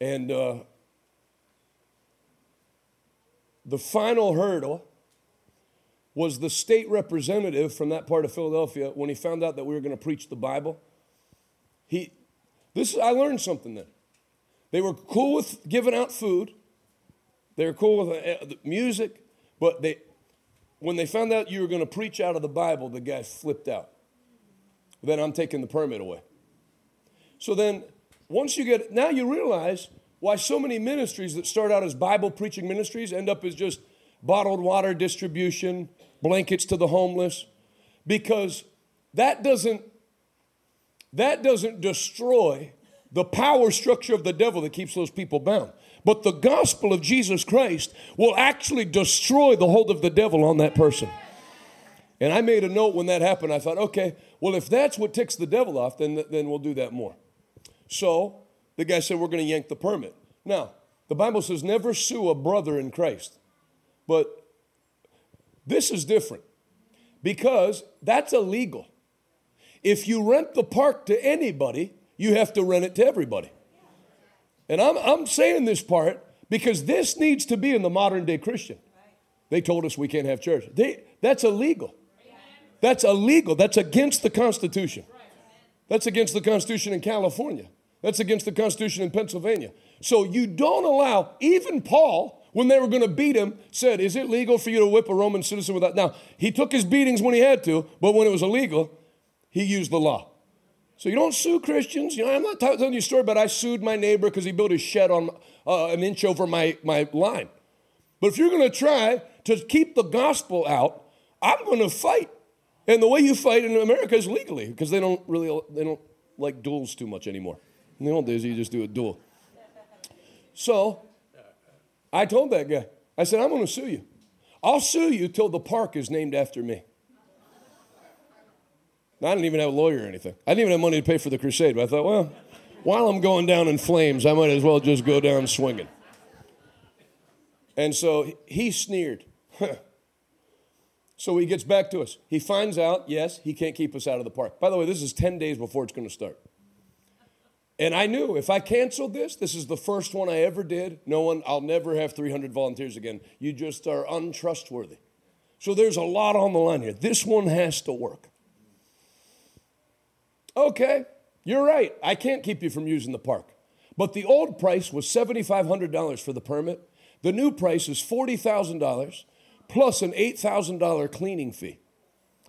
And the final hurdle was the state representative from that part of Philadelphia. When he found out that we were going to preach the Bible, I learned something then. They were cool with giving out food. They were cool with music. But when they found out you were going to preach out of the Bible, the guy flipped out. Then I'm taking the permit away. So then now you realize why so many ministries that start out as Bible preaching ministries end up as just bottled water distribution, blankets to the homeless, because that doesn't destroy the power structure of the devil that keeps those people bound. But the gospel of Jesus Christ will actually destroy the hold of the devil on that person. And I made a note when that happened. I thought, okay, well, if that's what ticks the devil off, then we'll do that more. So the guy said, we're going to yank the permit. Now, the Bible says never sue a brother in Christ. But this is different because that's illegal. If you rent the park to anybody, you have to rent it to everybody. And I'm saying this part because this needs to be in the modern day Christian. They told us we can't have church. That's illegal. That's illegal. That's against the Constitution. That's against the Constitution in California. That's against the Constitution in Pennsylvania. So you don't allow, even Paul, when they were going to beat him, said, is it legal for you to whip a Roman citizen without? Now, he took his beatings when he had to, but when it was illegal, he used the law. So you don't sue Christians. You know, I'm not telling you a story, but I sued my neighbor because he built his shed on an inch over my line. But if you're going to try to keep the gospel out, I'm going to fight. And the way you fight in America is legally, because they don't like duels too much anymore. In the old days, you just do a duel. So I told that guy, I said, I'm going to sue you. I'll sue you till the park is named after me. Now, I didn't even have a lawyer or anything. I didn't even have money to pay for the crusade, but I thought, well, while I'm going down in flames, I might as well just go down swinging. And so he sneered. So he gets back to us. He finds out, yes, he can't keep us out of the park. By the way, this is 10 days before it's going to start. And I knew if I canceled this is the first one I ever did. I'll never have 300 volunteers again. You just are untrustworthy. So there's a lot on the line here. This one has to work. Okay, you're right. I can't keep you from using the park. But the old price was $7,500 for the permit. The new price is $40,000 plus an $8,000 cleaning fee.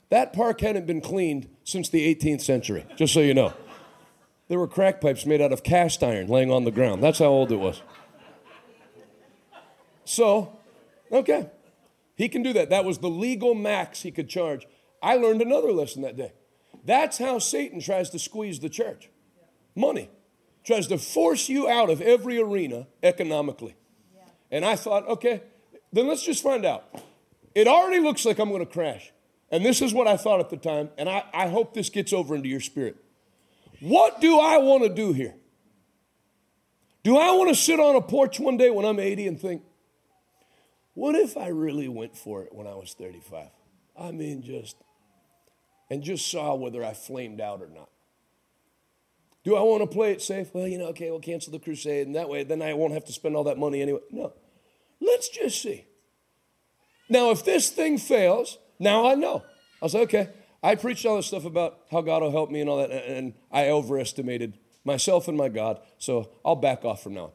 That park hadn't been cleaned since the 18th century, just so you know. There were crack pipes made out of cast iron laying on the ground. That's how old it was. So, okay, he can do that. That was the legal max he could charge. I learned another lesson that day. That's how Satan tries to squeeze the church. Money. Tries to force you out of every arena economically. And I thought, okay, then let's just find out. It already looks like I'm going to crash. And this is what I thought at the time, and I hope this gets over into your spirit. What do I want to do here? Do I want to sit on a porch one day when I'm 80 and think, what if I really went for it when I was 35? I mean, just saw whether I flamed out or not. Do I want to play it safe? Well, okay, we'll cancel the crusade, and that way then I won't have to spend all that money anyway. No, let's just see. Now, if this thing fails, now I know. I'll say, okay. I preached all this stuff about how God will help me and all that, and I overestimated myself and my God, so I'll back off from now on.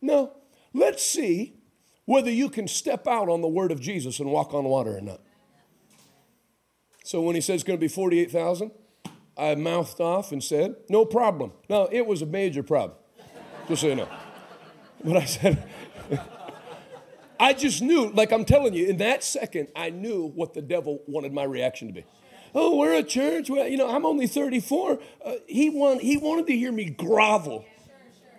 No, let's see whether you can step out on the word of Jesus and walk on water or not. So when he said it's going to be 48,000, I mouthed off and said, no problem. No, it was a major problem, just so you know. But I said, I just knew, like I'm telling you, in that second, I knew what the devil wanted my reaction to be. Oh, we're a church. Well, I'm only 34. He wanted to hear me grovel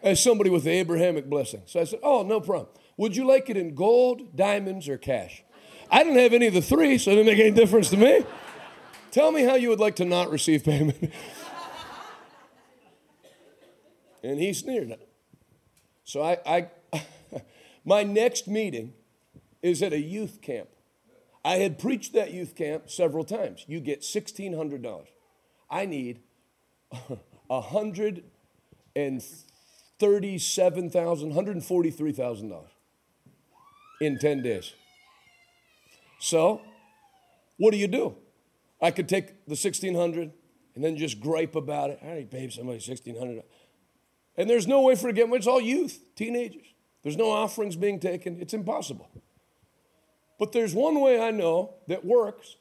as somebody with the Abrahamic blessing. So I said, oh, no problem. Would you like it in gold, diamonds, or cash? I didn't have any of the three, so it didn't make any difference to me. Tell me how you would like to not receive payment. And he sneered at it. So I my next meeting is at a youth camp. I had preached that youth camp several times. You get $1,600. I need $143,000 in 10 days. So, what do? I could take the $1,600 and then just gripe about it. All right, babe, somebody $1,600. And there's no way for it to get money. It's all youth, teenagers. There's no offerings being taken. It's impossible. But there's one way I know that works,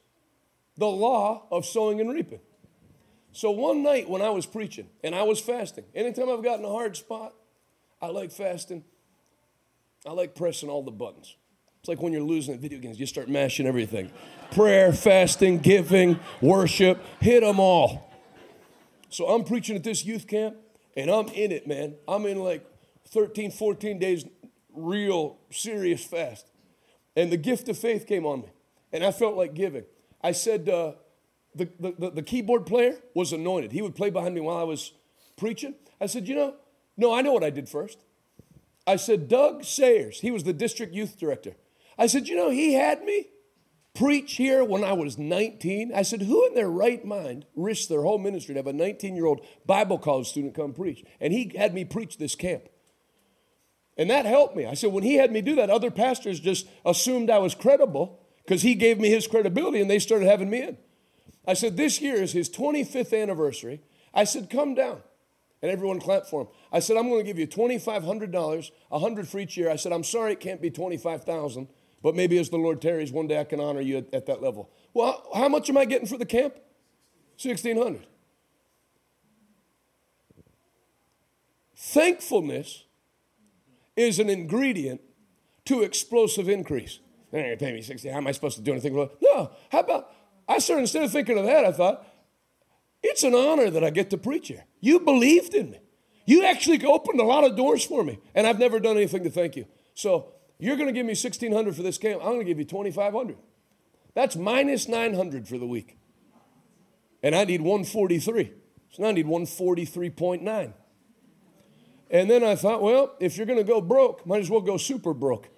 the law of sowing and reaping. So one night when I was preaching and I was fasting, anytime I've gotten a hard spot, I like fasting. I like pressing all the buttons. It's like when you're losing at video games, you start mashing everything. Prayer, fasting, giving, worship, hit them all. So I'm preaching at this youth camp. And I'm in it, man. I'm in like 13, 14 days, real serious fast. And the gift of faith came on me. And I felt like giving. I said, the keyboard player was anointed. He would play behind me while I was preaching. I said, I know what I did first. I said, Doug Sayers, he was the district youth director. I said, he had me preach here when I was 19. I said, who in their right mind risks their whole ministry to have a 19-year-old Bible college student come preach? And he had me preach this camp. And that helped me. I said, when he had me do that, other pastors just assumed I was credible because he gave me his credibility and they started having me in. I said, this year is his 25th anniversary. I said, come down. And everyone clapped for him. I said, I'm going to give you $2,500, $100 for each year. I said, I'm sorry it can't be $25,000. But maybe as the Lord tarries, one day I can honor you at that level. Well, how much am I getting for the camp? $1,600. Thankfulness is an ingredient to explosive increase. They're going to pay me $1,600. How am I supposed to do anything? No. How about, instead of thinking of that, I thought, it's an honor that I get to preach here. You believed in me. You actually opened a lot of doors for me. And I've never done anything to thank you. So, you're going to give me $1,600 for this camp. I'm going to give you $2,500. That's minus $900 for the week. And I need $143. So now I need $143.9. And then I thought, well, if you're going to go broke, might as well go super broke.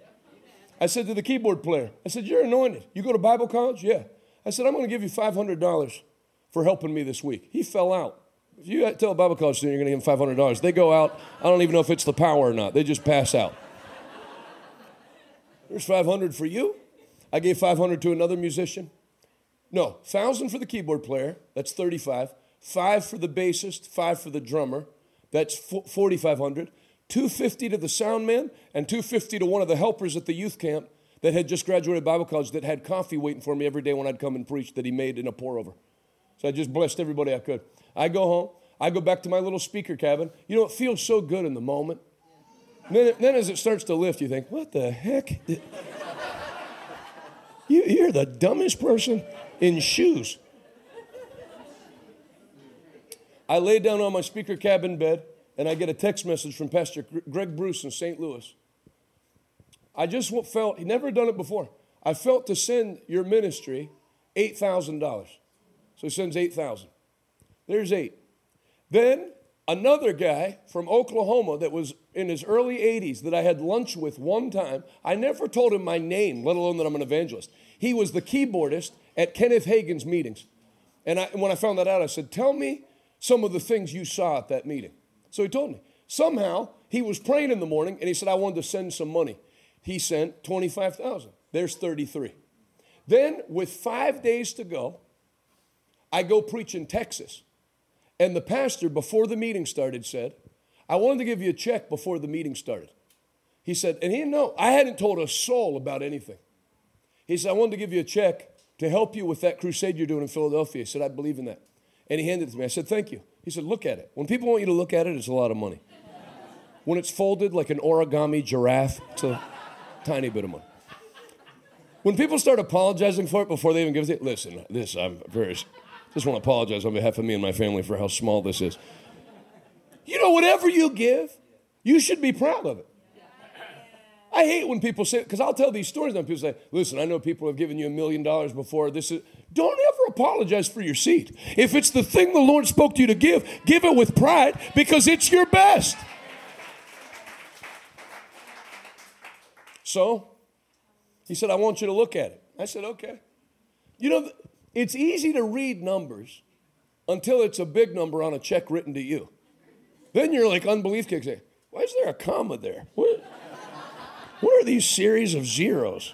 I said to the keyboard player, I said, you're anointed. You go to Bible college? Yeah. I said, I'm going to give you $500 for helping me this week. He fell out. If you tell a Bible college student you're going to give him $500, they go out. I don't even know if it's the power or not. They just pass out. There's $500 for you. I gave $500 to another musician. No, $1,000 for the keyboard player. That's $3,500. $500 for the bassist. $500 for the drummer. That's $4,500. $250 to the sound man and $250 to one of the helpers at the youth camp that had just graduated Bible college that had coffee waiting for me every day when I'd come and preach that he made in a pour over. So I just blessed everybody I could. I go home. I go back to my little speaker cabin. It feels so good in the moment. Then as it starts to lift, you think, what the heck? You're the dumbest person in shoes. I lay down on my speaker cabin bed, and I get a text message from Pastor Greg Bruce in St. Louis. I just felt, he'd never done it before. I felt to send your ministry $8,000. So he sends $8,000. There's $8,000. Then another guy from Oklahoma that was in his early 80s that I had lunch with one time, I never told him my name, let alone that I'm an evangelist. He was the keyboardist at Kenneth Hagin's meetings. And when I found that out, I said, tell me some of the things you saw at that meeting. So he told me. Somehow, he was praying in the morning, and he said, I wanted to send some money. He sent $25,000. There's $33,000. Then, with 5 days to go, I go preach in Texas. And the pastor, before the meeting started, said, I wanted to give you a check before the meeting started. He said, and he didn't know. I hadn't told a soul about anything. He said, I wanted to give you a check to help you with that crusade you're doing in Philadelphia. He said, I believe in that. And he handed it to me. I said, thank you. He said, look at it. When people want you to look at it, it's a lot of money. When it's folded like an origami giraffe, it's a tiny bit of money. When people start apologizing for it before they even give it, listen, just want to apologize on behalf of me and my family for how small this is. Whatever you give, you should be proud of it. I hate when people say, because I'll tell these stories and people say, listen, I know people have given you $1 million before. This is, don't ever apologize for your seed. If it's the thing the Lord spoke to you to give, give it with pride because it's your best. So he said, I want you to look at it. I said, okay. You know, it's easy to read numbers until it's a big number on a check written to you. Then you're like unbelief kicks in. Why is there a comma there? What are these series of zeros?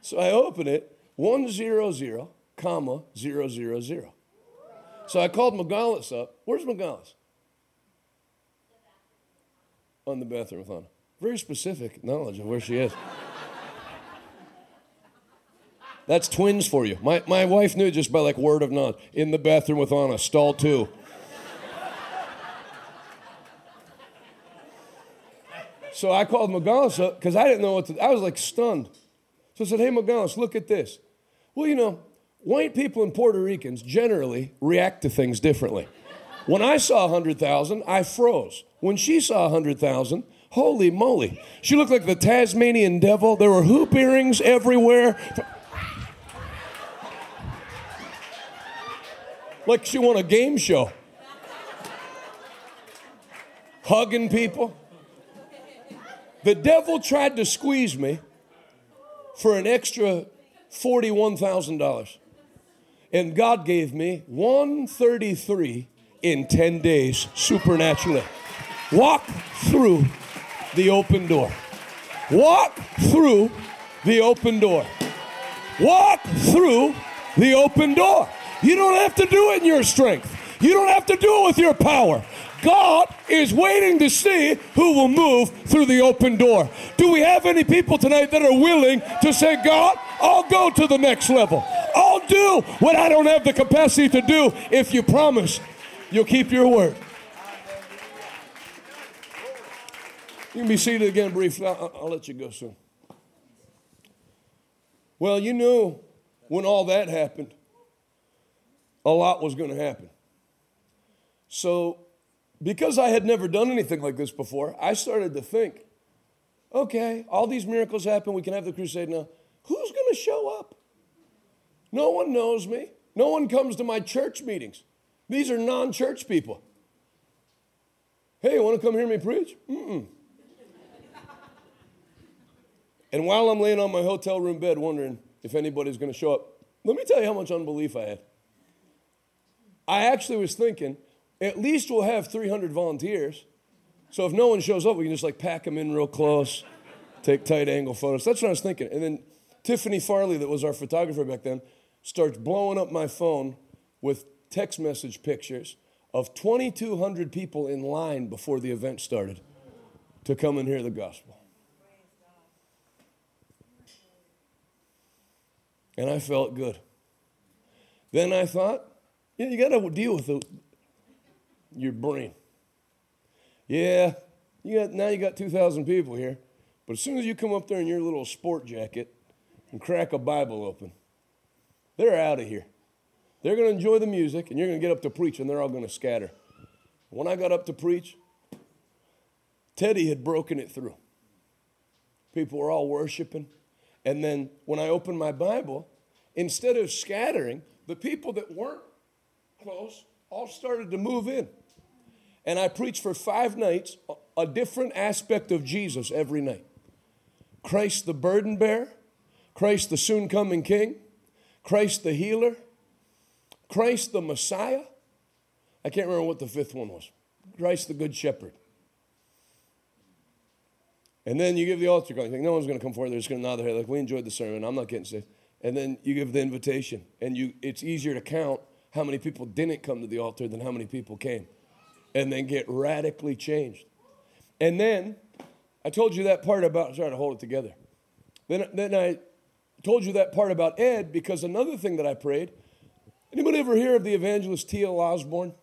So I open it, 100, comma, 000. So I called Magalis up. Where's Magalis? On the bathroom with Anna. Very specific knowledge of where she is. That's twins for you. My wife knew just by like word of knowledge. In the bathroom with Anna, stall 2. So I called Magalis up because I didn't know what to do. I was like stunned. So I said, hey, Magalis, look at this. Well, you know, white people and Puerto Ricans generally react to things differently. When I saw 100,000, I froze. When she saw 100,000, holy moly. She looked like the Tasmanian devil. There were hoop earrings everywhere. Like she won a game show. Hugging people. The devil tried to squeeze me for an extra $41,000. And God gave me 133 in 10 days supernaturally. Walk through the open door. Walk through the open door. Walk through the open door. You don't have to do it in your strength. You don't have to do it with your power. God is waiting to see who will move through the open door. Do we have any people tonight that are willing to say, God, I'll go to the next level. I'll do what I don't have the capacity to do if you promise you'll keep your word. You can be seated again briefly. I'll let you go soon. Well, you knew when all that happened, a lot was going to happen. So, because I had never done anything like this before, I started to think, okay, all these miracles happen. We can have the crusade now. Who's going to show up? No one knows me. No one comes to my church meetings. These are non-church people. Hey, you want to come hear me preach? Mm-mm. And while I'm laying on my hotel room bed wondering if anybody's going to show up, let me tell you how much unbelief I had. I actually was thinking, at least we'll have 300 volunteers. So if no one shows up, we can just like pack them in real close, take tight angle photos. That's what I was thinking. And then Tiffany Farley, that was our photographer back then, starts blowing up my phone with text message pictures of 2,200 people in line before the event started to come and hear the gospel. And I felt good. Then I thought, yeah, you got to deal with the your brain. Yeah, you got 2,000 people here, but as soon as you come up there in your little sport jacket and crack a Bible open, they're out of here. They're going to enjoy the music, and you're going to get up to preach, and they're all going to scatter. When I got up to preach, Teddy had broken it through. People were all worshiping, and then when I opened my Bible, instead of scattering, the people that weren't close all started to move in. And I preached for 5 nights a different aspect of Jesus every night. Christ the burden bearer, Christ the soon coming king, Christ the healer, Christ the Messiah. I can't remember what the 5th one was. Christ the good shepherd. And then you give the altar call. You think no one's going to come forward. They're just going to nod their head like, we enjoyed the sermon. I'm not getting saved. And then you give the invitation. And it's easier to count how many people didn't come to the altar than how many people came. And then get radically changed. And then I told you that part about, sorry to hold it together. Then I told you that part about Ed because another thing that I prayed, anybody ever hear of the evangelist T.L. Osborne?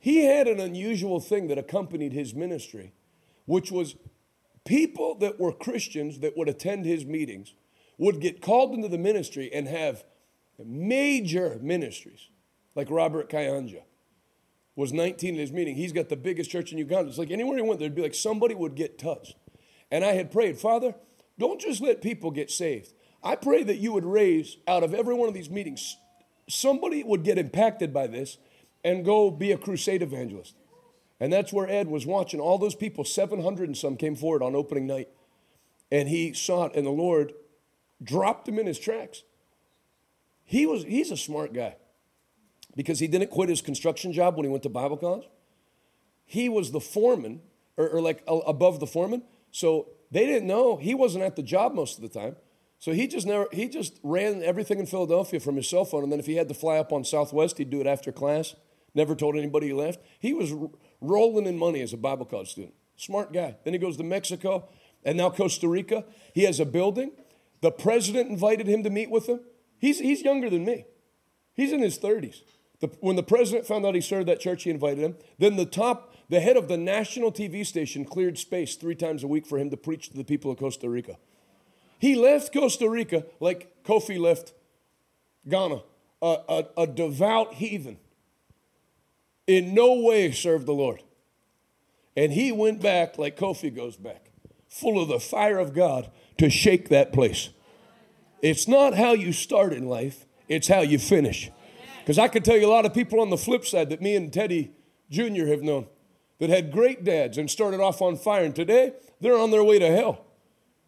He had an unusual thing that accompanied his ministry, which was people that were Christians that would attend his meetings would get called into the ministry and have major ministries, like Robert Kayanja was 19 at his meeting. He's got the biggest church in Uganda. It's like anywhere he went, there'd be like somebody would get touched. And I had prayed, Father, don't just let people get saved. I pray that you would raise out of every one of these meetings, somebody would get impacted by this and go be a crusade evangelist. And that's where Ed was watching all those people, 700 and some came forward on opening night. And he saw it, and the Lord dropped him in his tracks. He's a smart guy because he didn't quit his construction job when he went to Bible college. He was the foreman, or like above the foreman. So they didn't know he wasn't at the job most of the time. So he just ran everything in Philadelphia from his cell phone, and then if he had to fly up on Southwest, he'd do it after class. Never told anybody he left. He was rolling in money as a Bible college student. Smart guy. Then he goes to Mexico and now Costa Rica. He has a building. The president invited him to meet with him. He's younger than me. He's in his 30s. When the president found out he served that church, he invited him. Then the head of the national TV station cleared space 3 times a week for him to preach to the people of Costa Rica. He left Costa Rica like Kofi left Ghana, a devout heathen. In no way served the Lord. And he went back like Kofi goes back, full of the fire of God to shake that place. It's not how you start in life, it's how you finish. Because I could tell you a lot of people on the flip side that me and Teddy Jr. have known that had great dads and started off on fire, and today they're on their way to hell.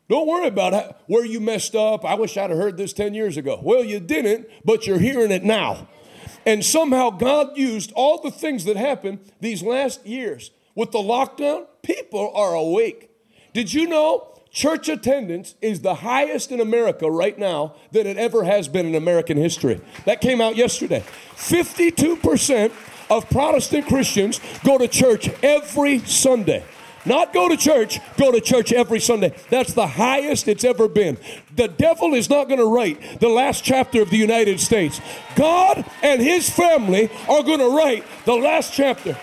Don't worry about where you messed up. I wish I'd have heard this 10 years ago. Well, you didn't, but you're hearing it now. And somehow God used all the things that happened these last years. With the lockdown, people are awake. Did you know church attendance is the highest in America right now than it ever has been in American history? That came out yesterday. 52% of Protestant Christians go to church every Sunday. Not go to church every Sunday. That's the highest it's ever been. The devil is not going to write the last chapter of the United States. God and his family are going to write the last chapter.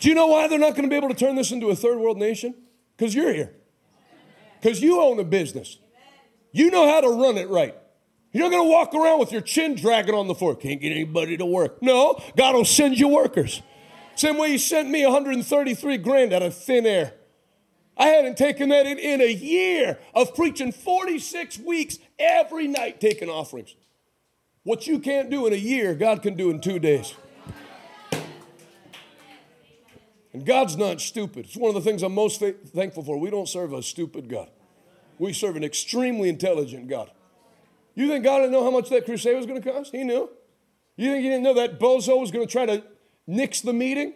Do you know why they're not going to be able to turn this into a third world nation? Because you're here. Because you own a business. You know how to run it right. You're not going to walk around with your chin dragging on the floor. Can't get anybody to work. No, God will send you workers. Same way he sent me $133,000 out of thin air. I hadn't taken that in a year of preaching 46 weeks every night taking offerings. What you can't do in a year, God can do in 2 days. And God's not stupid. It's one of the things I'm most thankful for. We don't serve a stupid God. We serve an extremely intelligent God. You think God didn't know how much that crusade was going to cost? He knew. You think he didn't know that bozo was going to try to nix the meeting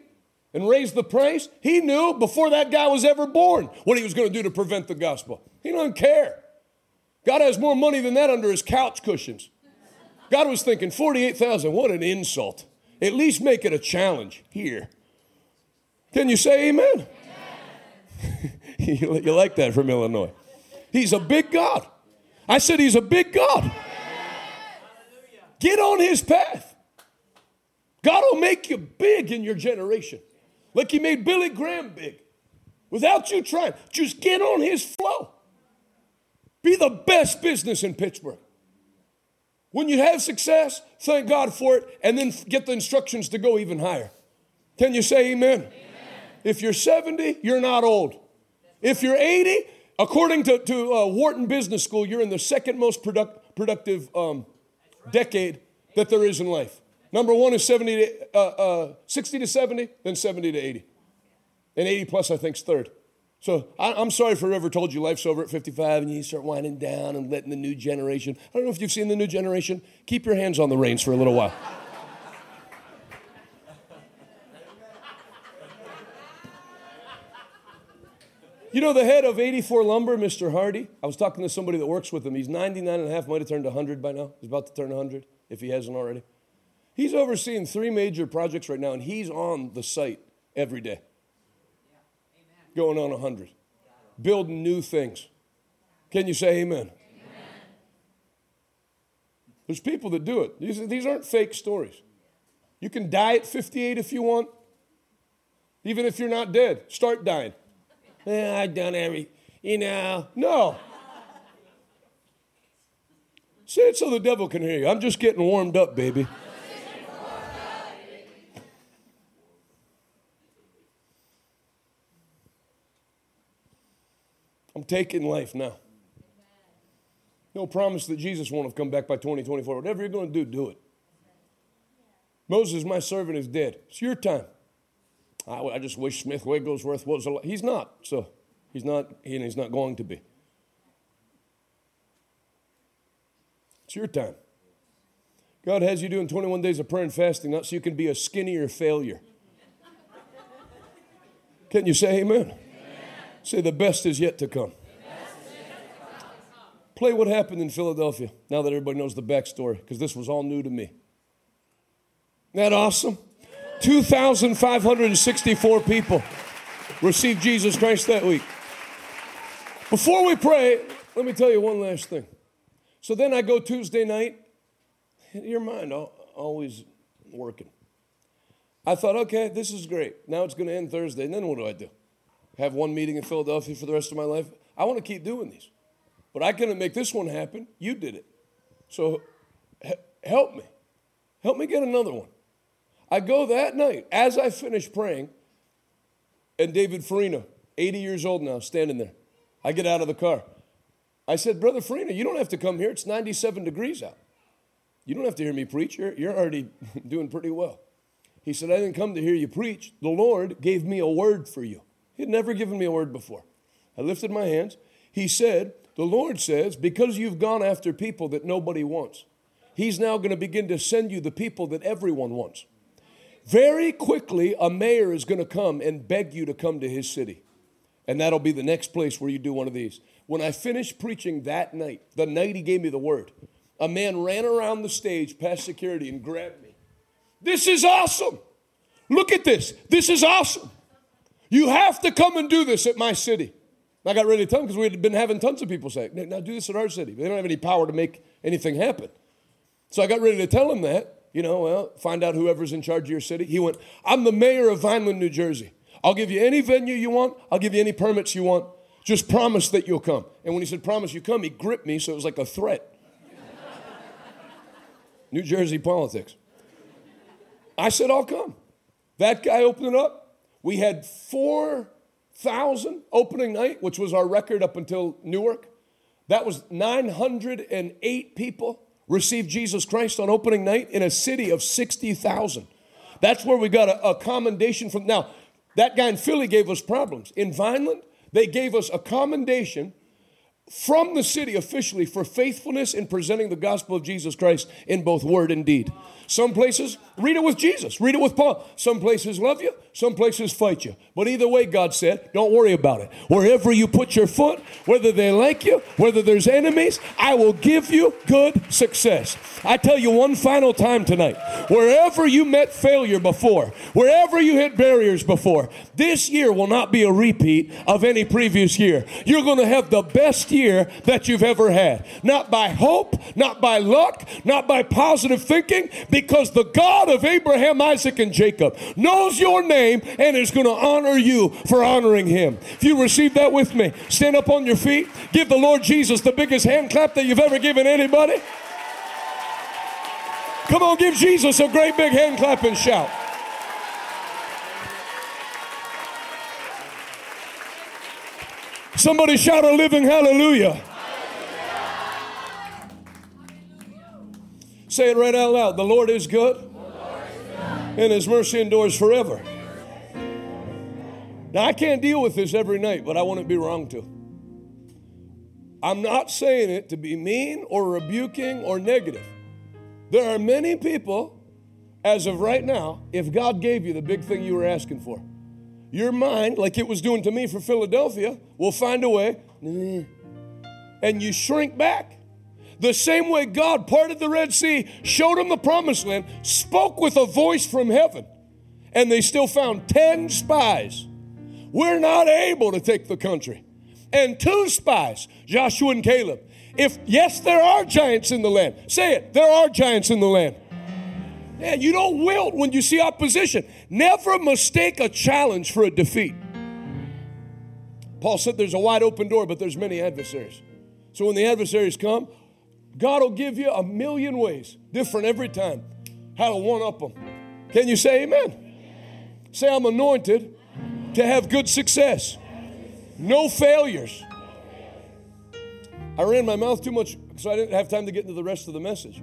and raise the price? He knew before that guy was ever born what he was going to do to prevent the gospel. He doesn't care. God has more money than that under his couch cushions. God was thinking, $48,000, what an insult. At least make it a challenge here. Can you say amen? You like that from Illinois. He's a big God. I said he's a big God. Yes. Get on his path. God will make you big in your generation. Like he made Billy Graham big. Without you trying. Just get on his flow. Be the best business in Pittsburgh. When you have success, thank God for it. And then get the instructions to go even higher. Can you say amen? Amen. If you're 70, you're not old. If you're 80... According to Wharton Business School, you're in the second most productive decade that there is in life. Number one is 60 to 70, then 70 to 80. And 80 plus, I think, is third. So I'm sorry for whoever told you life's over at 55 and you start winding down and letting the new generation. I don't know if you've seen the new generation. Keep your hands on the reins for a little while. You know the head of 84 Lumber, Mr. Hardy? I was talking to somebody that works with him. He's 99 and a half, might have turned 100 by now. He's about to turn 100, if he hasn't already. He's overseeing 3 major projects right now, and he's on the site every day. Yeah. Amen. Going on 100. Building new things. Can you say amen? Amen? There's people that do it. These aren't fake stories. You can die at 58 if you want. Even if you're not dead, start dying. I've done everything, you know. No. Say it so the devil can hear you. I'm just getting warmed up, baby. I'm taking life now. No promise that Jesus won't have come back by 2024. Whatever you're going to do, do it. Moses, my servant, is dead. It's your time. I just wish Smith Wigglesworth was alive. He's not, so he's not, and he's not going to be. It's your time. God has you doing 21 days of prayer and fasting, not so you can be a skinnier failure. Can you say amen? Amen. Say the best is yet to come. Play what happened in Philadelphia, now that everybody knows the backstory, because this was all new to me. Isn't that awesome? 2,564 people received Jesus Christ that week. Before we pray, let me tell you one last thing. So then I go Tuesday night. Your mind always working. I thought, okay, this is great. Now it's going to end Thursday, and then what do? Have one meeting in Philadelphia for the rest of my life? I want to keep doing these. But I couldn't make this one happen. You did it. So help me. Help me get another one. I go that night, as I finish praying, and David Fariña, 80 years old now, standing there. I get out of the car. I said, Brother Fariña, you don't have to come here. It's 97 degrees out. You don't have to hear me preach. You're already doing pretty well. He said, I didn't come to hear you preach. The Lord gave me a word for you. He had never given me a word before. I lifted my hands. He said, the Lord says, because you've gone after people that nobody wants, He's now going to begin to send you the people that everyone wants. Very quickly, a mayor is going to come and beg you to come to his city. And that'll be the next place where you do one of these. When I finished preaching that night, the night he gave me the word, a man ran around the stage past security and grabbed me. This is awesome. Look at this. This is awesome. You have to come and do this at my city. And I got ready to tell him because we had been having tons of people say, now do this at our city. They don't have any power to make anything happen. So I got ready to tell him that. You know, well, find out whoever's in charge of your city. He went, I'm the mayor of Vineland, New Jersey. I'll give you any venue you want. I'll give you any permits you want. Just promise that you'll come. And when he said, promise you come, he gripped me, so it was like a threat. New Jersey politics. I said, I'll come. That guy opened it up. We had 4,000 opening night, which was our record up until Newark. That was 908 people. Received Jesus Christ on opening night in a city of 60,000. That's where we got a commendation from. Now, that guy in Philly gave us problems. In Vineland, they gave us a commendation from the city officially for faithfulness in presenting the gospel of Jesus Christ in both word and deed. Some places, read it with Jesus. Read it with Paul. Some places love you. Some places fight you. But either way, God said, don't worry about it. Wherever you put your foot, whether they like you, whether there's enemies, I will give you good success. I tell you one final time tonight, wherever you met failure before, wherever you hit barriers before, this year will not be a repeat of any previous year. You're going to have the best year that you've ever had. Not by hope, not by luck, not by positive thinking, because the God of Abraham, Isaac, and Jacob knows your name and is going to honor you for honoring him. If you receive that with me, stand up on your feet, give the Lord Jesus the biggest hand clap that you've ever given anybody. Come on, give Jesus a great big hand clap and shout. Somebody shout a living hallelujah. Hallelujah. Say it right out loud. The Lord is good, and His mercy endures forever. Now, I can't deal with this every night, but I wouldn't be wrong to. I'm not saying it to be mean or rebuking or negative. There are many people, as of right now, if God gave you the big thing you were asking for, your mind, like it was doing to me for Philadelphia, will find a way, and you shrink back. The same way God parted the Red Sea, showed them the promised land, spoke with a voice from heaven, and they still found 10 spies. We're not able to take the country. And 2 spies, Joshua and Caleb. Yes, there are giants in the land. Say it, there are giants in the land. Man, you don't wilt when you see opposition. Never mistake a challenge for a defeat. Paul said there's a wide open door, but there's many adversaries. So when the adversaries come, God will give you a million ways, different every time, how to one-up them. Can you say amen? Amen. Say, I'm anointed to have good success. No failures. I ran my mouth too much, so I didn't have time to get into the rest of the message.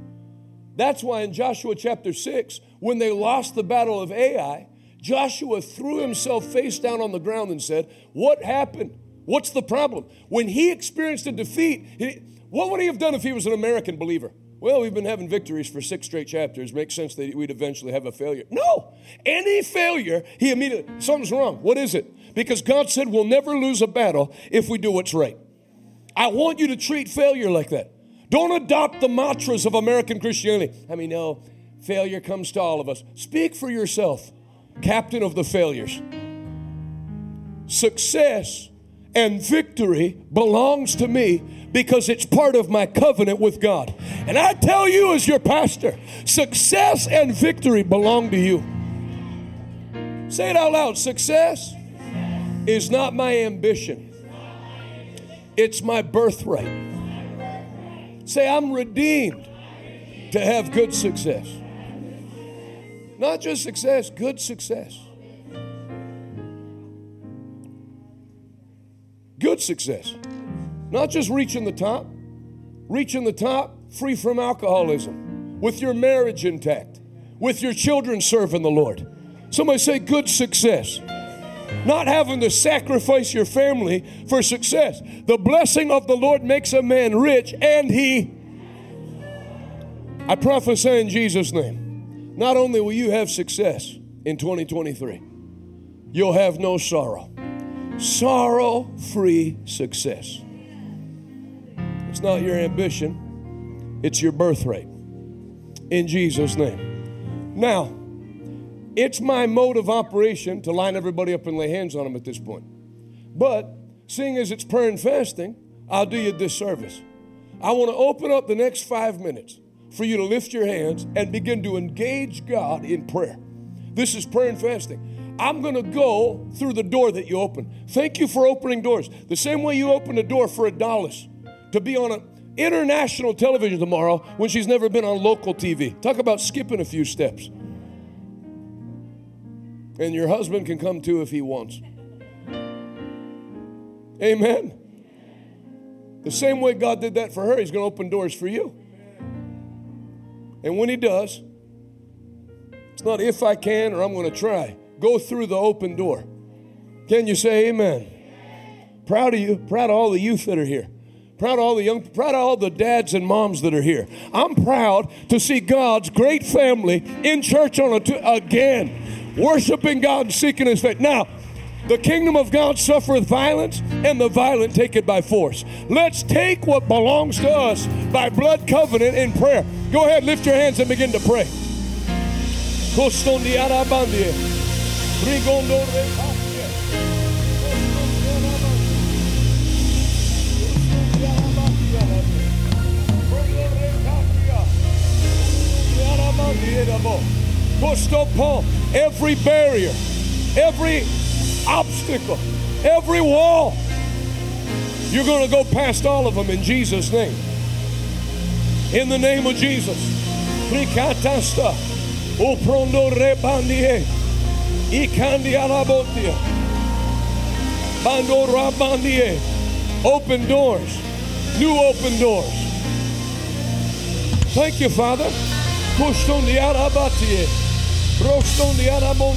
That's why in Joshua chapter 6, when they lost the battle of Ai, Joshua threw himself face down on the ground and said, what happened? What's the problem? When he experienced a defeat, what would he have done if he was an American believer? Well, we've been having victories for 6 straight chapters. Makes sense that we'd eventually have a failure. No. Any failure, he immediately, something's wrong. What is it? Because God said we'll never lose a battle if we do what's right. I want you to treat failure like that. Don't adopt the mantras of American Christianity. I mean, no, failure comes to all of us. Speak for yourself, captain of the failures. Success and victory belongs to me because it's part of my covenant with God. And I tell you as your pastor, success and victory belong to you. Say it out loud. Success is not my ambition. It's my birthright. Say, I'm redeemed to have good success. Not just success, good success. Good success. Not just reaching the top. Reaching the top, free from alcoholism. With your marriage intact. With your children serving the Lord. Somebody say, good success. Not having to sacrifice your family for success. The blessing of the Lord makes a man rich, and he... I prophesy in Jesus' name, not only will you have success in 2023, you'll have no sorrow. Sorrow-free success. It's not your ambition. It's your birthright. In Jesus' name. Now, it's my mode of operation to line everybody up and lay hands on them at this point. But seeing as it's prayer and fasting, I'll do you a disservice. I want to open up the next 5 minutes for you to lift your hands and begin to engage God in prayer. This is prayer and fasting. I'm going to go through the door that you open. Thank you for opening doors. The same way you opened a door for Adonis to be on international television tomorrow when she's never been on local TV. Talk about skipping a few steps. And your husband can come too if he wants. Amen. The same way God did that for her, he's going to open doors for you. And when he does, it's not if I can or I'm going to try. Go through the open door. Can you say amen? Proud of you. Proud of all the youth that are here. Proud of all the young, proud of all the dads and moms that are here. I'm proud to see God's great family in church on again. Worshiping God and seeking His faith. Now, the kingdom of God suffereth violence, and the violent take it by force. Let's take what belongs to us by blood covenant in prayer. Go ahead, lift your hands and begin to pray. Every barrier, every obstacle, every wall, you're going to go past all of them in Jesus' name. In the name of Jesus. Open doors, new open doors. Thank you, Father. Father, we'll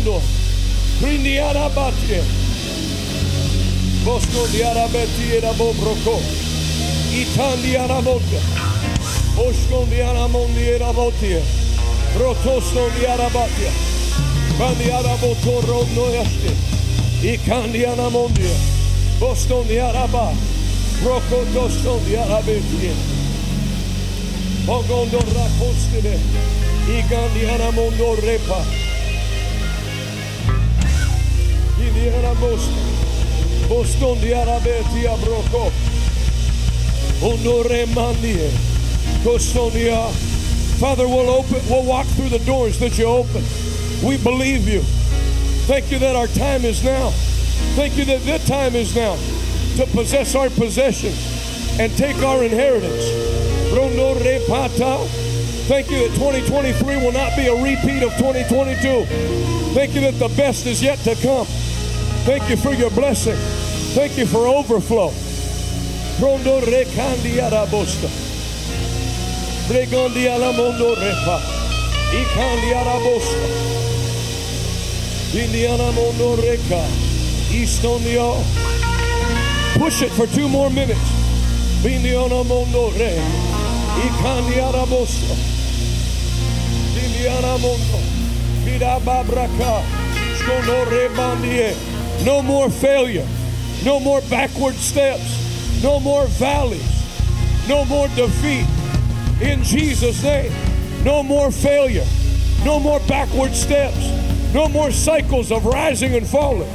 walk through the doors that you open. We believe you. Thank you that our time is now. Thank you that the time is now to possess our possessions and take our inheritance. Thank you that 2023 will not be a repeat of 2022. Thank you that the best is yet to come. Thank you for your blessing. Thank you for overflow. prondo recandi arabosta. Dregondi alamondo repa. Icandi arabosta. Indiana mondo reca. East on the all. Push it for 2 more minutes. Indiana mondo re. Icandi arabosta. Indiana mondo. Mirababraka. Scono rebandie. No more failure. No more backward steps. No more valleys. No more defeat. In Jesus' name. No more failure. No more backward steps. No more cycles of rising and falling.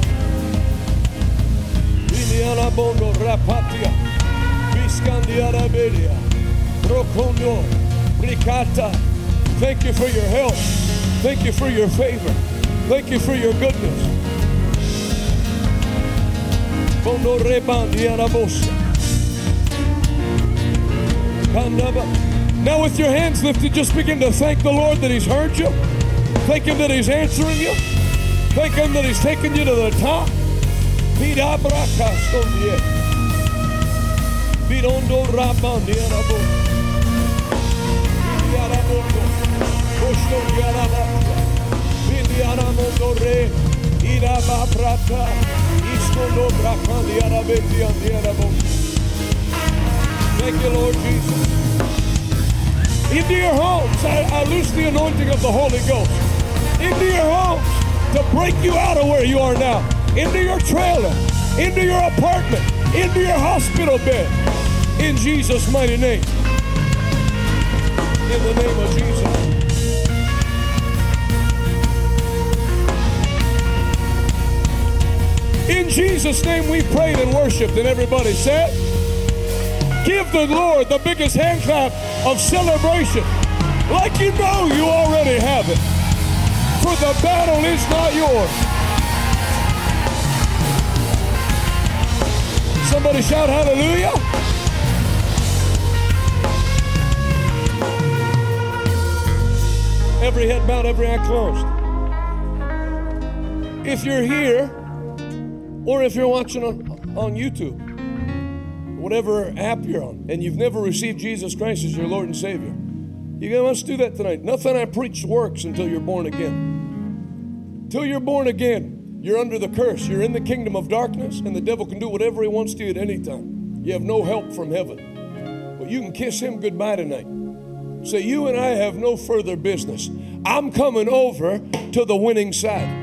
Thank you for your help. Thank you for your favor. Thank you for your goodness. Fondo rebandi arabosa. Now with your hands lifted, just begin to thank the Lord that He's heard you. Thank Him that He's answering you. Thank Him that He's taking you to the top. Bidondo rabandi arabosa. Thank you, Lord Jesus. Into your homes, I loose the anointing of the Holy Ghost. Into your homes to break you out of where you are now. Into your trailer, into your apartment, into your hospital bed. In Jesus' mighty name. In the name of Jesus. In Jesus' name we prayed and worshiped, and everybody said, give the Lord the biggest hand clap of celebration, like you know you already have it, for the battle is not yours. Somebody shout hallelujah. Every head bowed, every eye closed. If you're here, or if you're watching on YouTube, whatever app you're on, and you've never received Jesus Christ as your Lord and Savior, you must do that tonight. Nothing I preach works until you're born again. Until you're born again, you're under the curse. You're in the kingdom of darkness, and the devil can do whatever he wants to you at any time. You have no help from heaven. But you can kiss him goodbye tonight. Say, you and I have no further business. I'm coming over to the winning side.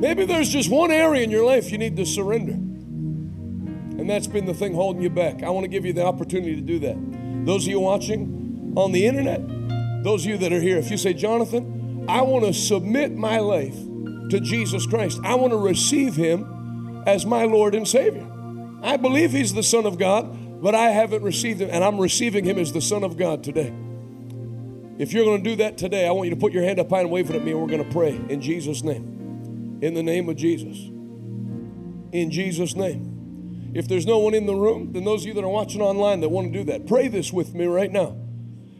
Maybe there's just one area in your life you need to surrender. And that's been the thing holding you back. I want to give you the opportunity to do that. Those of you watching on the internet, those of you that are here, if you say, Jonathan, I want to submit my life to Jesus Christ. I want to receive Him as my Lord and Savior. I believe He's the Son of God, but I haven't received Him, and I'm receiving Him as the Son of God today. If you're going to do that today, I want you to put your hand up high and wave it at me, and we're going to pray in Jesus' name. In the name of Jesus. In Jesus' name. If there's no one in the room, then those of you that are watching online that want to do that, pray this with me right now.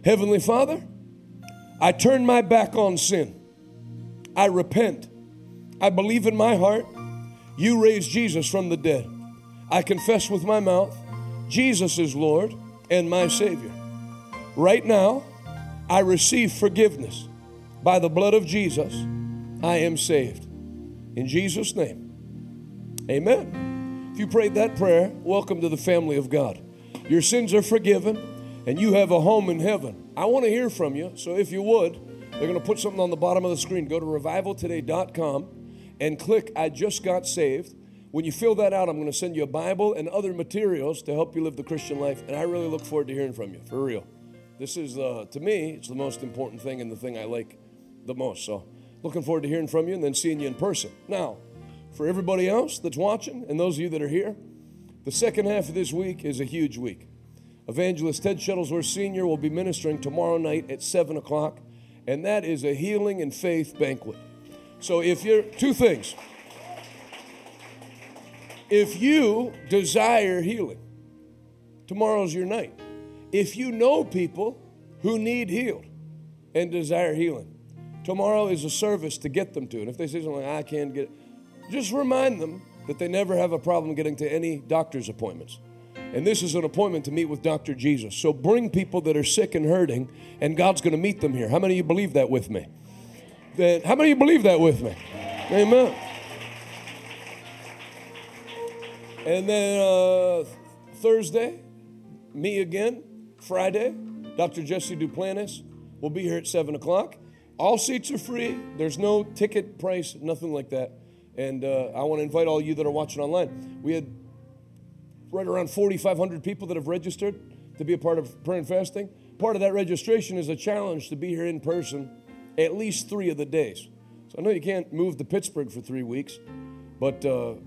Heavenly Father, I turn my back on sin. I repent. I believe in my heart You raised Jesus from the dead. I confess with my mouth, Jesus is Lord and my Savior. Right now, I receive forgiveness. By the blood of Jesus, I am saved. In Jesus' name, amen. If you prayed that prayer, welcome to the family of God. Your sins are forgiven, and you have a home in heaven. I want to hear from you, so if you would, they're going to put something on the bottom of the screen. Go to revivaltoday.com and click I Just Got Saved. When you fill that out, I'm going to send you a Bible and other materials to help you live the Christian life, and I really look forward to hearing from you, for real. This is, to me, it's the most important thing and the thing I like the most, so looking forward to hearing from you and then seeing you in person. Now, for everybody else that's watching and those of you that are here, the second half of this week is a huge week. Evangelist Ted Shuttlesworth Sr. will be ministering tomorrow night at 7 o'clock, and that is a healing and faith banquet. So if you're, two things. If you desire healing, tomorrow's your night. If you know people who need healed and desire healing, tomorrow is a service to get them to. And if they say something like, I can't get it, just remind them that they never have a problem getting to any doctor's appointments. And this is an appointment to meet with Dr. Jesus. So bring people that are sick and hurting, and God's going to meet them here. How many of you believe that with me? How many of you believe that with me? Amen. And then Thursday, me again. Friday, Dr. Jesse Duplantis will be here at 7 o'clock. All seats are free. There's no ticket price, nothing like that. And I want to invite all you that are watching online. We had right around 4,500 people that have registered to be a part of prayer and fasting. Part of that registration is a challenge to be here in person at least 3 of the days. So I know you can't move to Pittsburgh for 3 weeks, but 3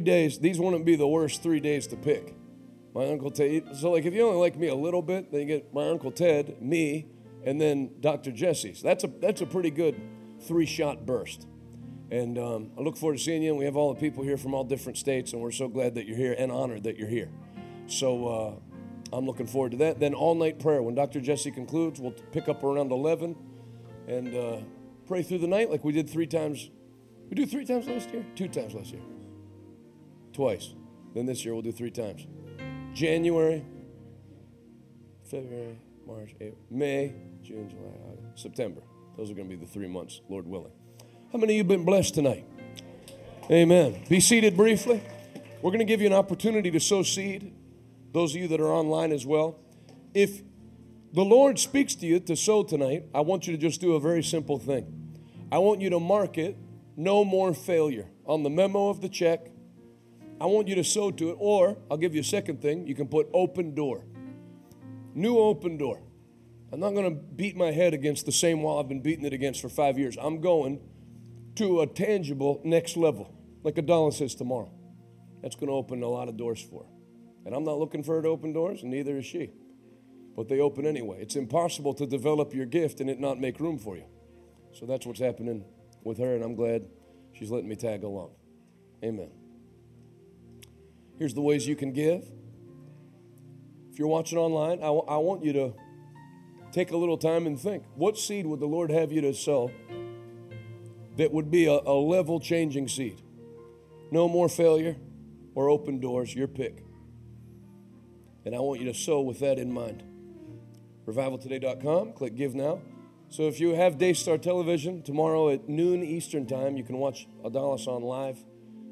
days, these wouldn't be the worst 3 days to pick. My Uncle Ted, so like if you only like me a little bit, then you get my Uncle Ted, me, and then Dr. Jesse. So that's a pretty good 3-shot burst. And I look forward to seeing you. And we have all the people here from all different states, and we're so glad that you're here and honored that you're here. So I'm looking forward to that. Then all-night prayer. When Dr. Jesse concludes, we'll pick up around 11 and pray through the night like we did 3 times. We do 3 times last year? 2 times last year. Twice. Then this year we'll do 3 times. January, February, March, April, May, June, July, August, September. Those are going to be the 3 months, Lord willing. How many of you have been blessed tonight? Amen. Be seated briefly. We're going to give you an opportunity to sow seed, those of you that are online as well. If the Lord speaks to you to sow tonight, I want you to just do a very simple thing. I want you to mark it, no more failure, on the memo of the check. I want you to sow to it, or I'll give you a second thing. You can put open door. New open door. I'm not going to beat my head against the same wall I've been beating it against for 5 years. I'm going to a tangible next level, like Adonis says tomorrow. That's going to open a lot of doors for her. And I'm not looking for her to open doors, and neither is she. But they open anyway. It's impossible to develop your gift and it not make room for you. So that's what's happening with her, and I'm glad she's letting me tag along. Amen. Here's the ways you can give. If you're watching online, I want you to take a little time and think. What seed would the Lord have you to sow that would be a level-changing seed? No more failure or open doors, your pick. And I want you to sow with that in mind. RevivalToday.com, click Give Now. So if you have Daystar Television, tomorrow at noon Eastern time, you can watch Adonis on live.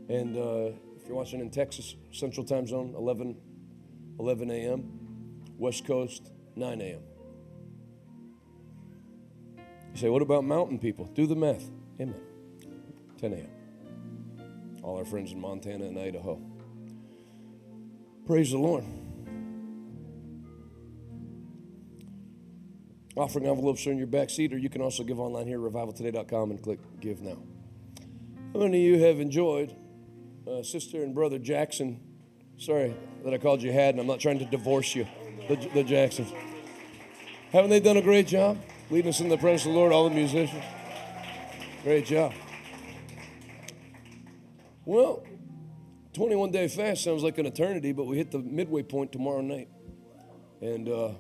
And if you're watching in Texas, Central Time Zone, 11 a.m., West Coast, 9 a.m. You say, what about mountain people? Do the math. Amen. 10 a.m. All our friends in Montana and Idaho. Praise the Lord. Offering envelopes are in your back seat, or you can also give online here at revivaltoday.com and click Give Now. How many of you have enjoyed Sister and Brother Jackson? Sorry that I called you Haddon. I'm not trying to divorce you, the Jacksons. Haven't they done a great job leading us in the presence of the Lord, all the musicians? Great job. Well, 21-day fast sounds like an eternity, but we hit the midway point tomorrow night. And to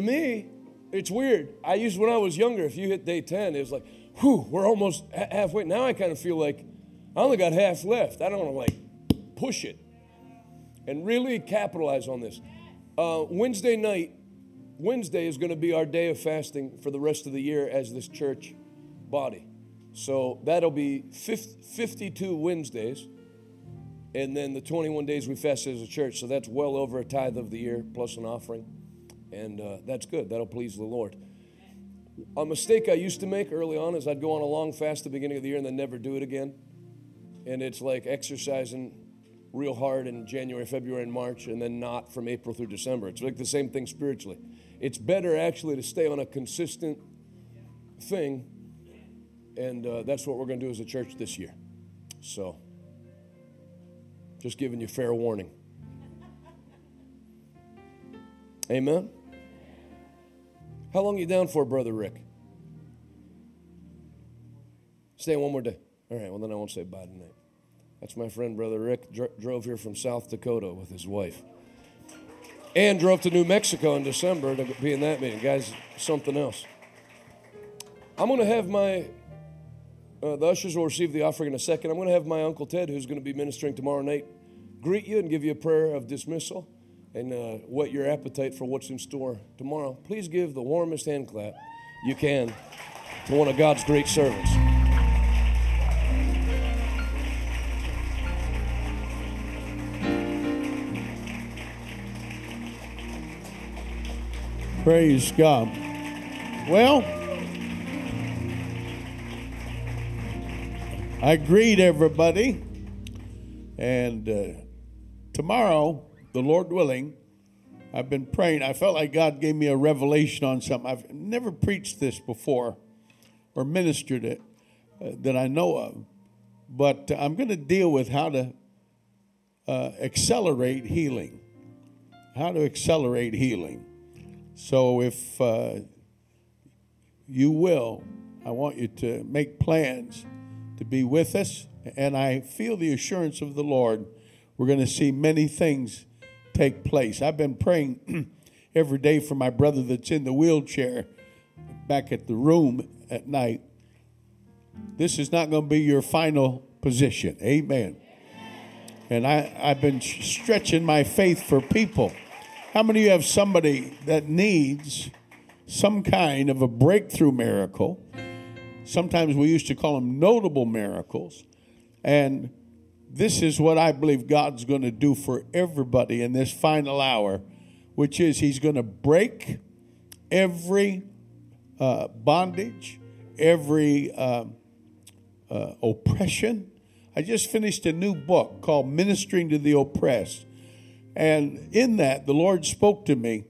me, it's weird. I used when I was younger, if you hit day 10, it was like, whew, we're almost halfway. Now I kind of feel like I only got half left. I don't want to, like, push it and really capitalize on this. Wednesday night, Wednesday is going to be our day of fasting for the rest of the year as this church body. So that'll be 52 Wednesdays, and then the 21 days we fast as a church. So that's well over a tithe of the year, plus an offering. And that's good. That'll please the Lord. A mistake I used to make early on is I'd go on a long fast at the beginning of the year and then never do it again. And it's like exercising real hard in January, February, and March, and then not from April through December. It's like the same thing spiritually. It's better actually to stay on a consistent thing, and that's what we're going to do as a church this year. So, just giving you fair warning. Amen? How long are you down for, Brother Rick? Stay one more day. All right, well, then I won't say bye tonight. That's my friend, Brother Rick, drove here from South Dakota with his wife. And drove to New Mexico in December to be in that meeting. Guys, something else. I'm going to have the ushers will receive the offering in a second. I'm going to have my Uncle Ted, who's going to be ministering tomorrow night, greet you and give you a prayer of dismissal and whet your appetite for what's in store tomorrow, please give the warmest hand clap you can to one of God's great servants. Praise God. Well, I greet everybody, and tomorrow, the Lord willing, I've been praying. I felt like God gave me a revelation on something. I've never preached this before or ministered it that I know of, but I'm going to deal with how to accelerate healing, So if you will, I want you to make plans to be with us. And I feel the assurance of the Lord, we're going to see many things take place. I've been praying every day for my brother that's in the wheelchair back at the room at night. This is not going to be your final position. Amen. And I've been stretching my faith for people. How many of you have somebody that needs some kind of a breakthrough miracle? Sometimes we used to call them notable miracles. And this is what I believe God's going to do for everybody in this final hour, which is he's going to break every bondage, every oppression. I just finished a new book called Ministering to the Oppressed. And in that, the Lord spoke to me.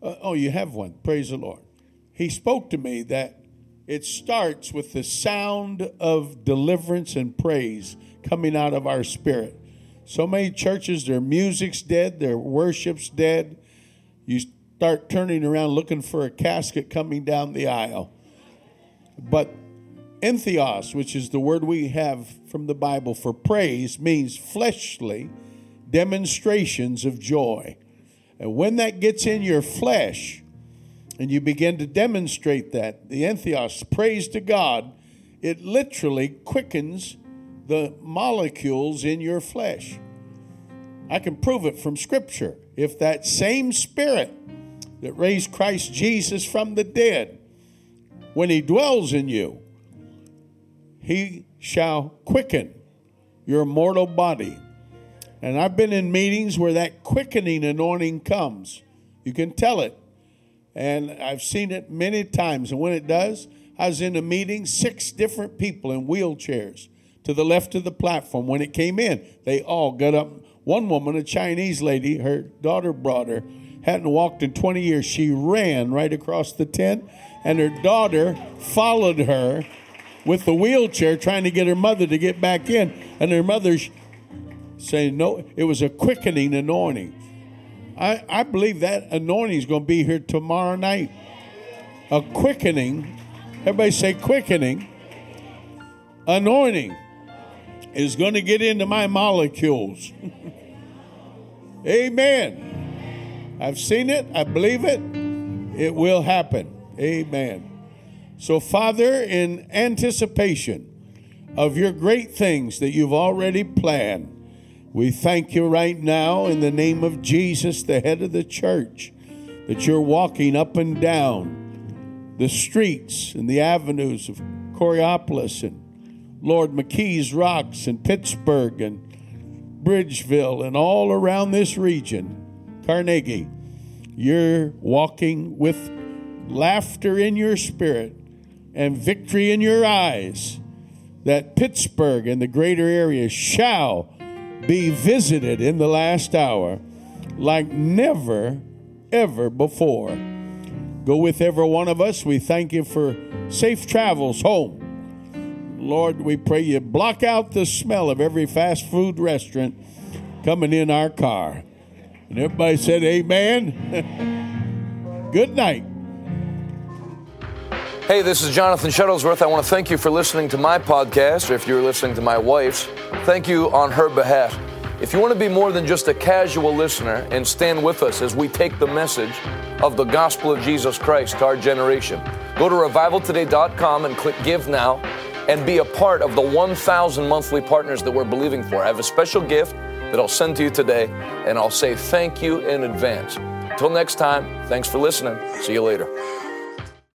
Oh, you have one. Praise the Lord. He spoke to me that it starts with the sound of deliverance and praise coming out of our spirit. So many churches, their music's dead, their worship's dead. You start turning around looking for a casket coming down the aisle. But entheos, which is the word we have from the Bible for praise, means fleshly demonstrations of joy. And when that gets in your flesh and you begin to demonstrate that, the entheos, praise to God, it literally quickens the molecules in your flesh. I can prove it from Scripture. If that same Spirit that raised Christ Jesus from the dead, when he dwells in you, he shall quicken your mortal body. And I've been in meetings where that quickening anointing comes. You can tell it. And I've seen it many times. And when it does, I was in a meeting, 6 different people in wheelchairs to the left of the platform. When it came in, they all got up. One woman, a Chinese lady, her daughter brought her, hadn't walked in 20 years. She ran right across the tent, and her daughter followed her with the wheelchair trying to get her mother to get back in. And her mother saying, no, it was a quickening anointing. I believe that anointing is going to be here tomorrow night. A quickening, everybody say quickening, anointing is going to get into my molecules. Amen. I've seen it. I believe it. It will happen. Amen. So, Father, in anticipation of your great things that you've already planned, we thank you right now in the name of Jesus, the head of the church, that you're walking up and down the streets and the avenues of Coriopolis and Lord McKees Rocks and Pittsburgh and Bridgeville and all around this region, Carnegie. You're walking with laughter in your spirit and victory in your eyes, that Pittsburgh and the greater area shall be visited in the last hour like never, ever before. Go with every one of us. We thank you for safe travels home. Lord, we pray you block out the smell of every fast food restaurant coming in our car. And everybody said, amen. Good night. Hey, this is Jonathan Shuttlesworth. I want to thank you for listening to my podcast, or if you're listening to my wife's, thank you on her behalf. If you want to be more than just a casual listener and stand with us as we take the message of the gospel of Jesus Christ to our generation, go to revivaltoday.com and click Give Now and be a part of the 1,000 monthly partners that we're believing for. I have a special gift that I'll send to you today, and I'll say thank you in advance. Until next time, thanks for listening. See you later.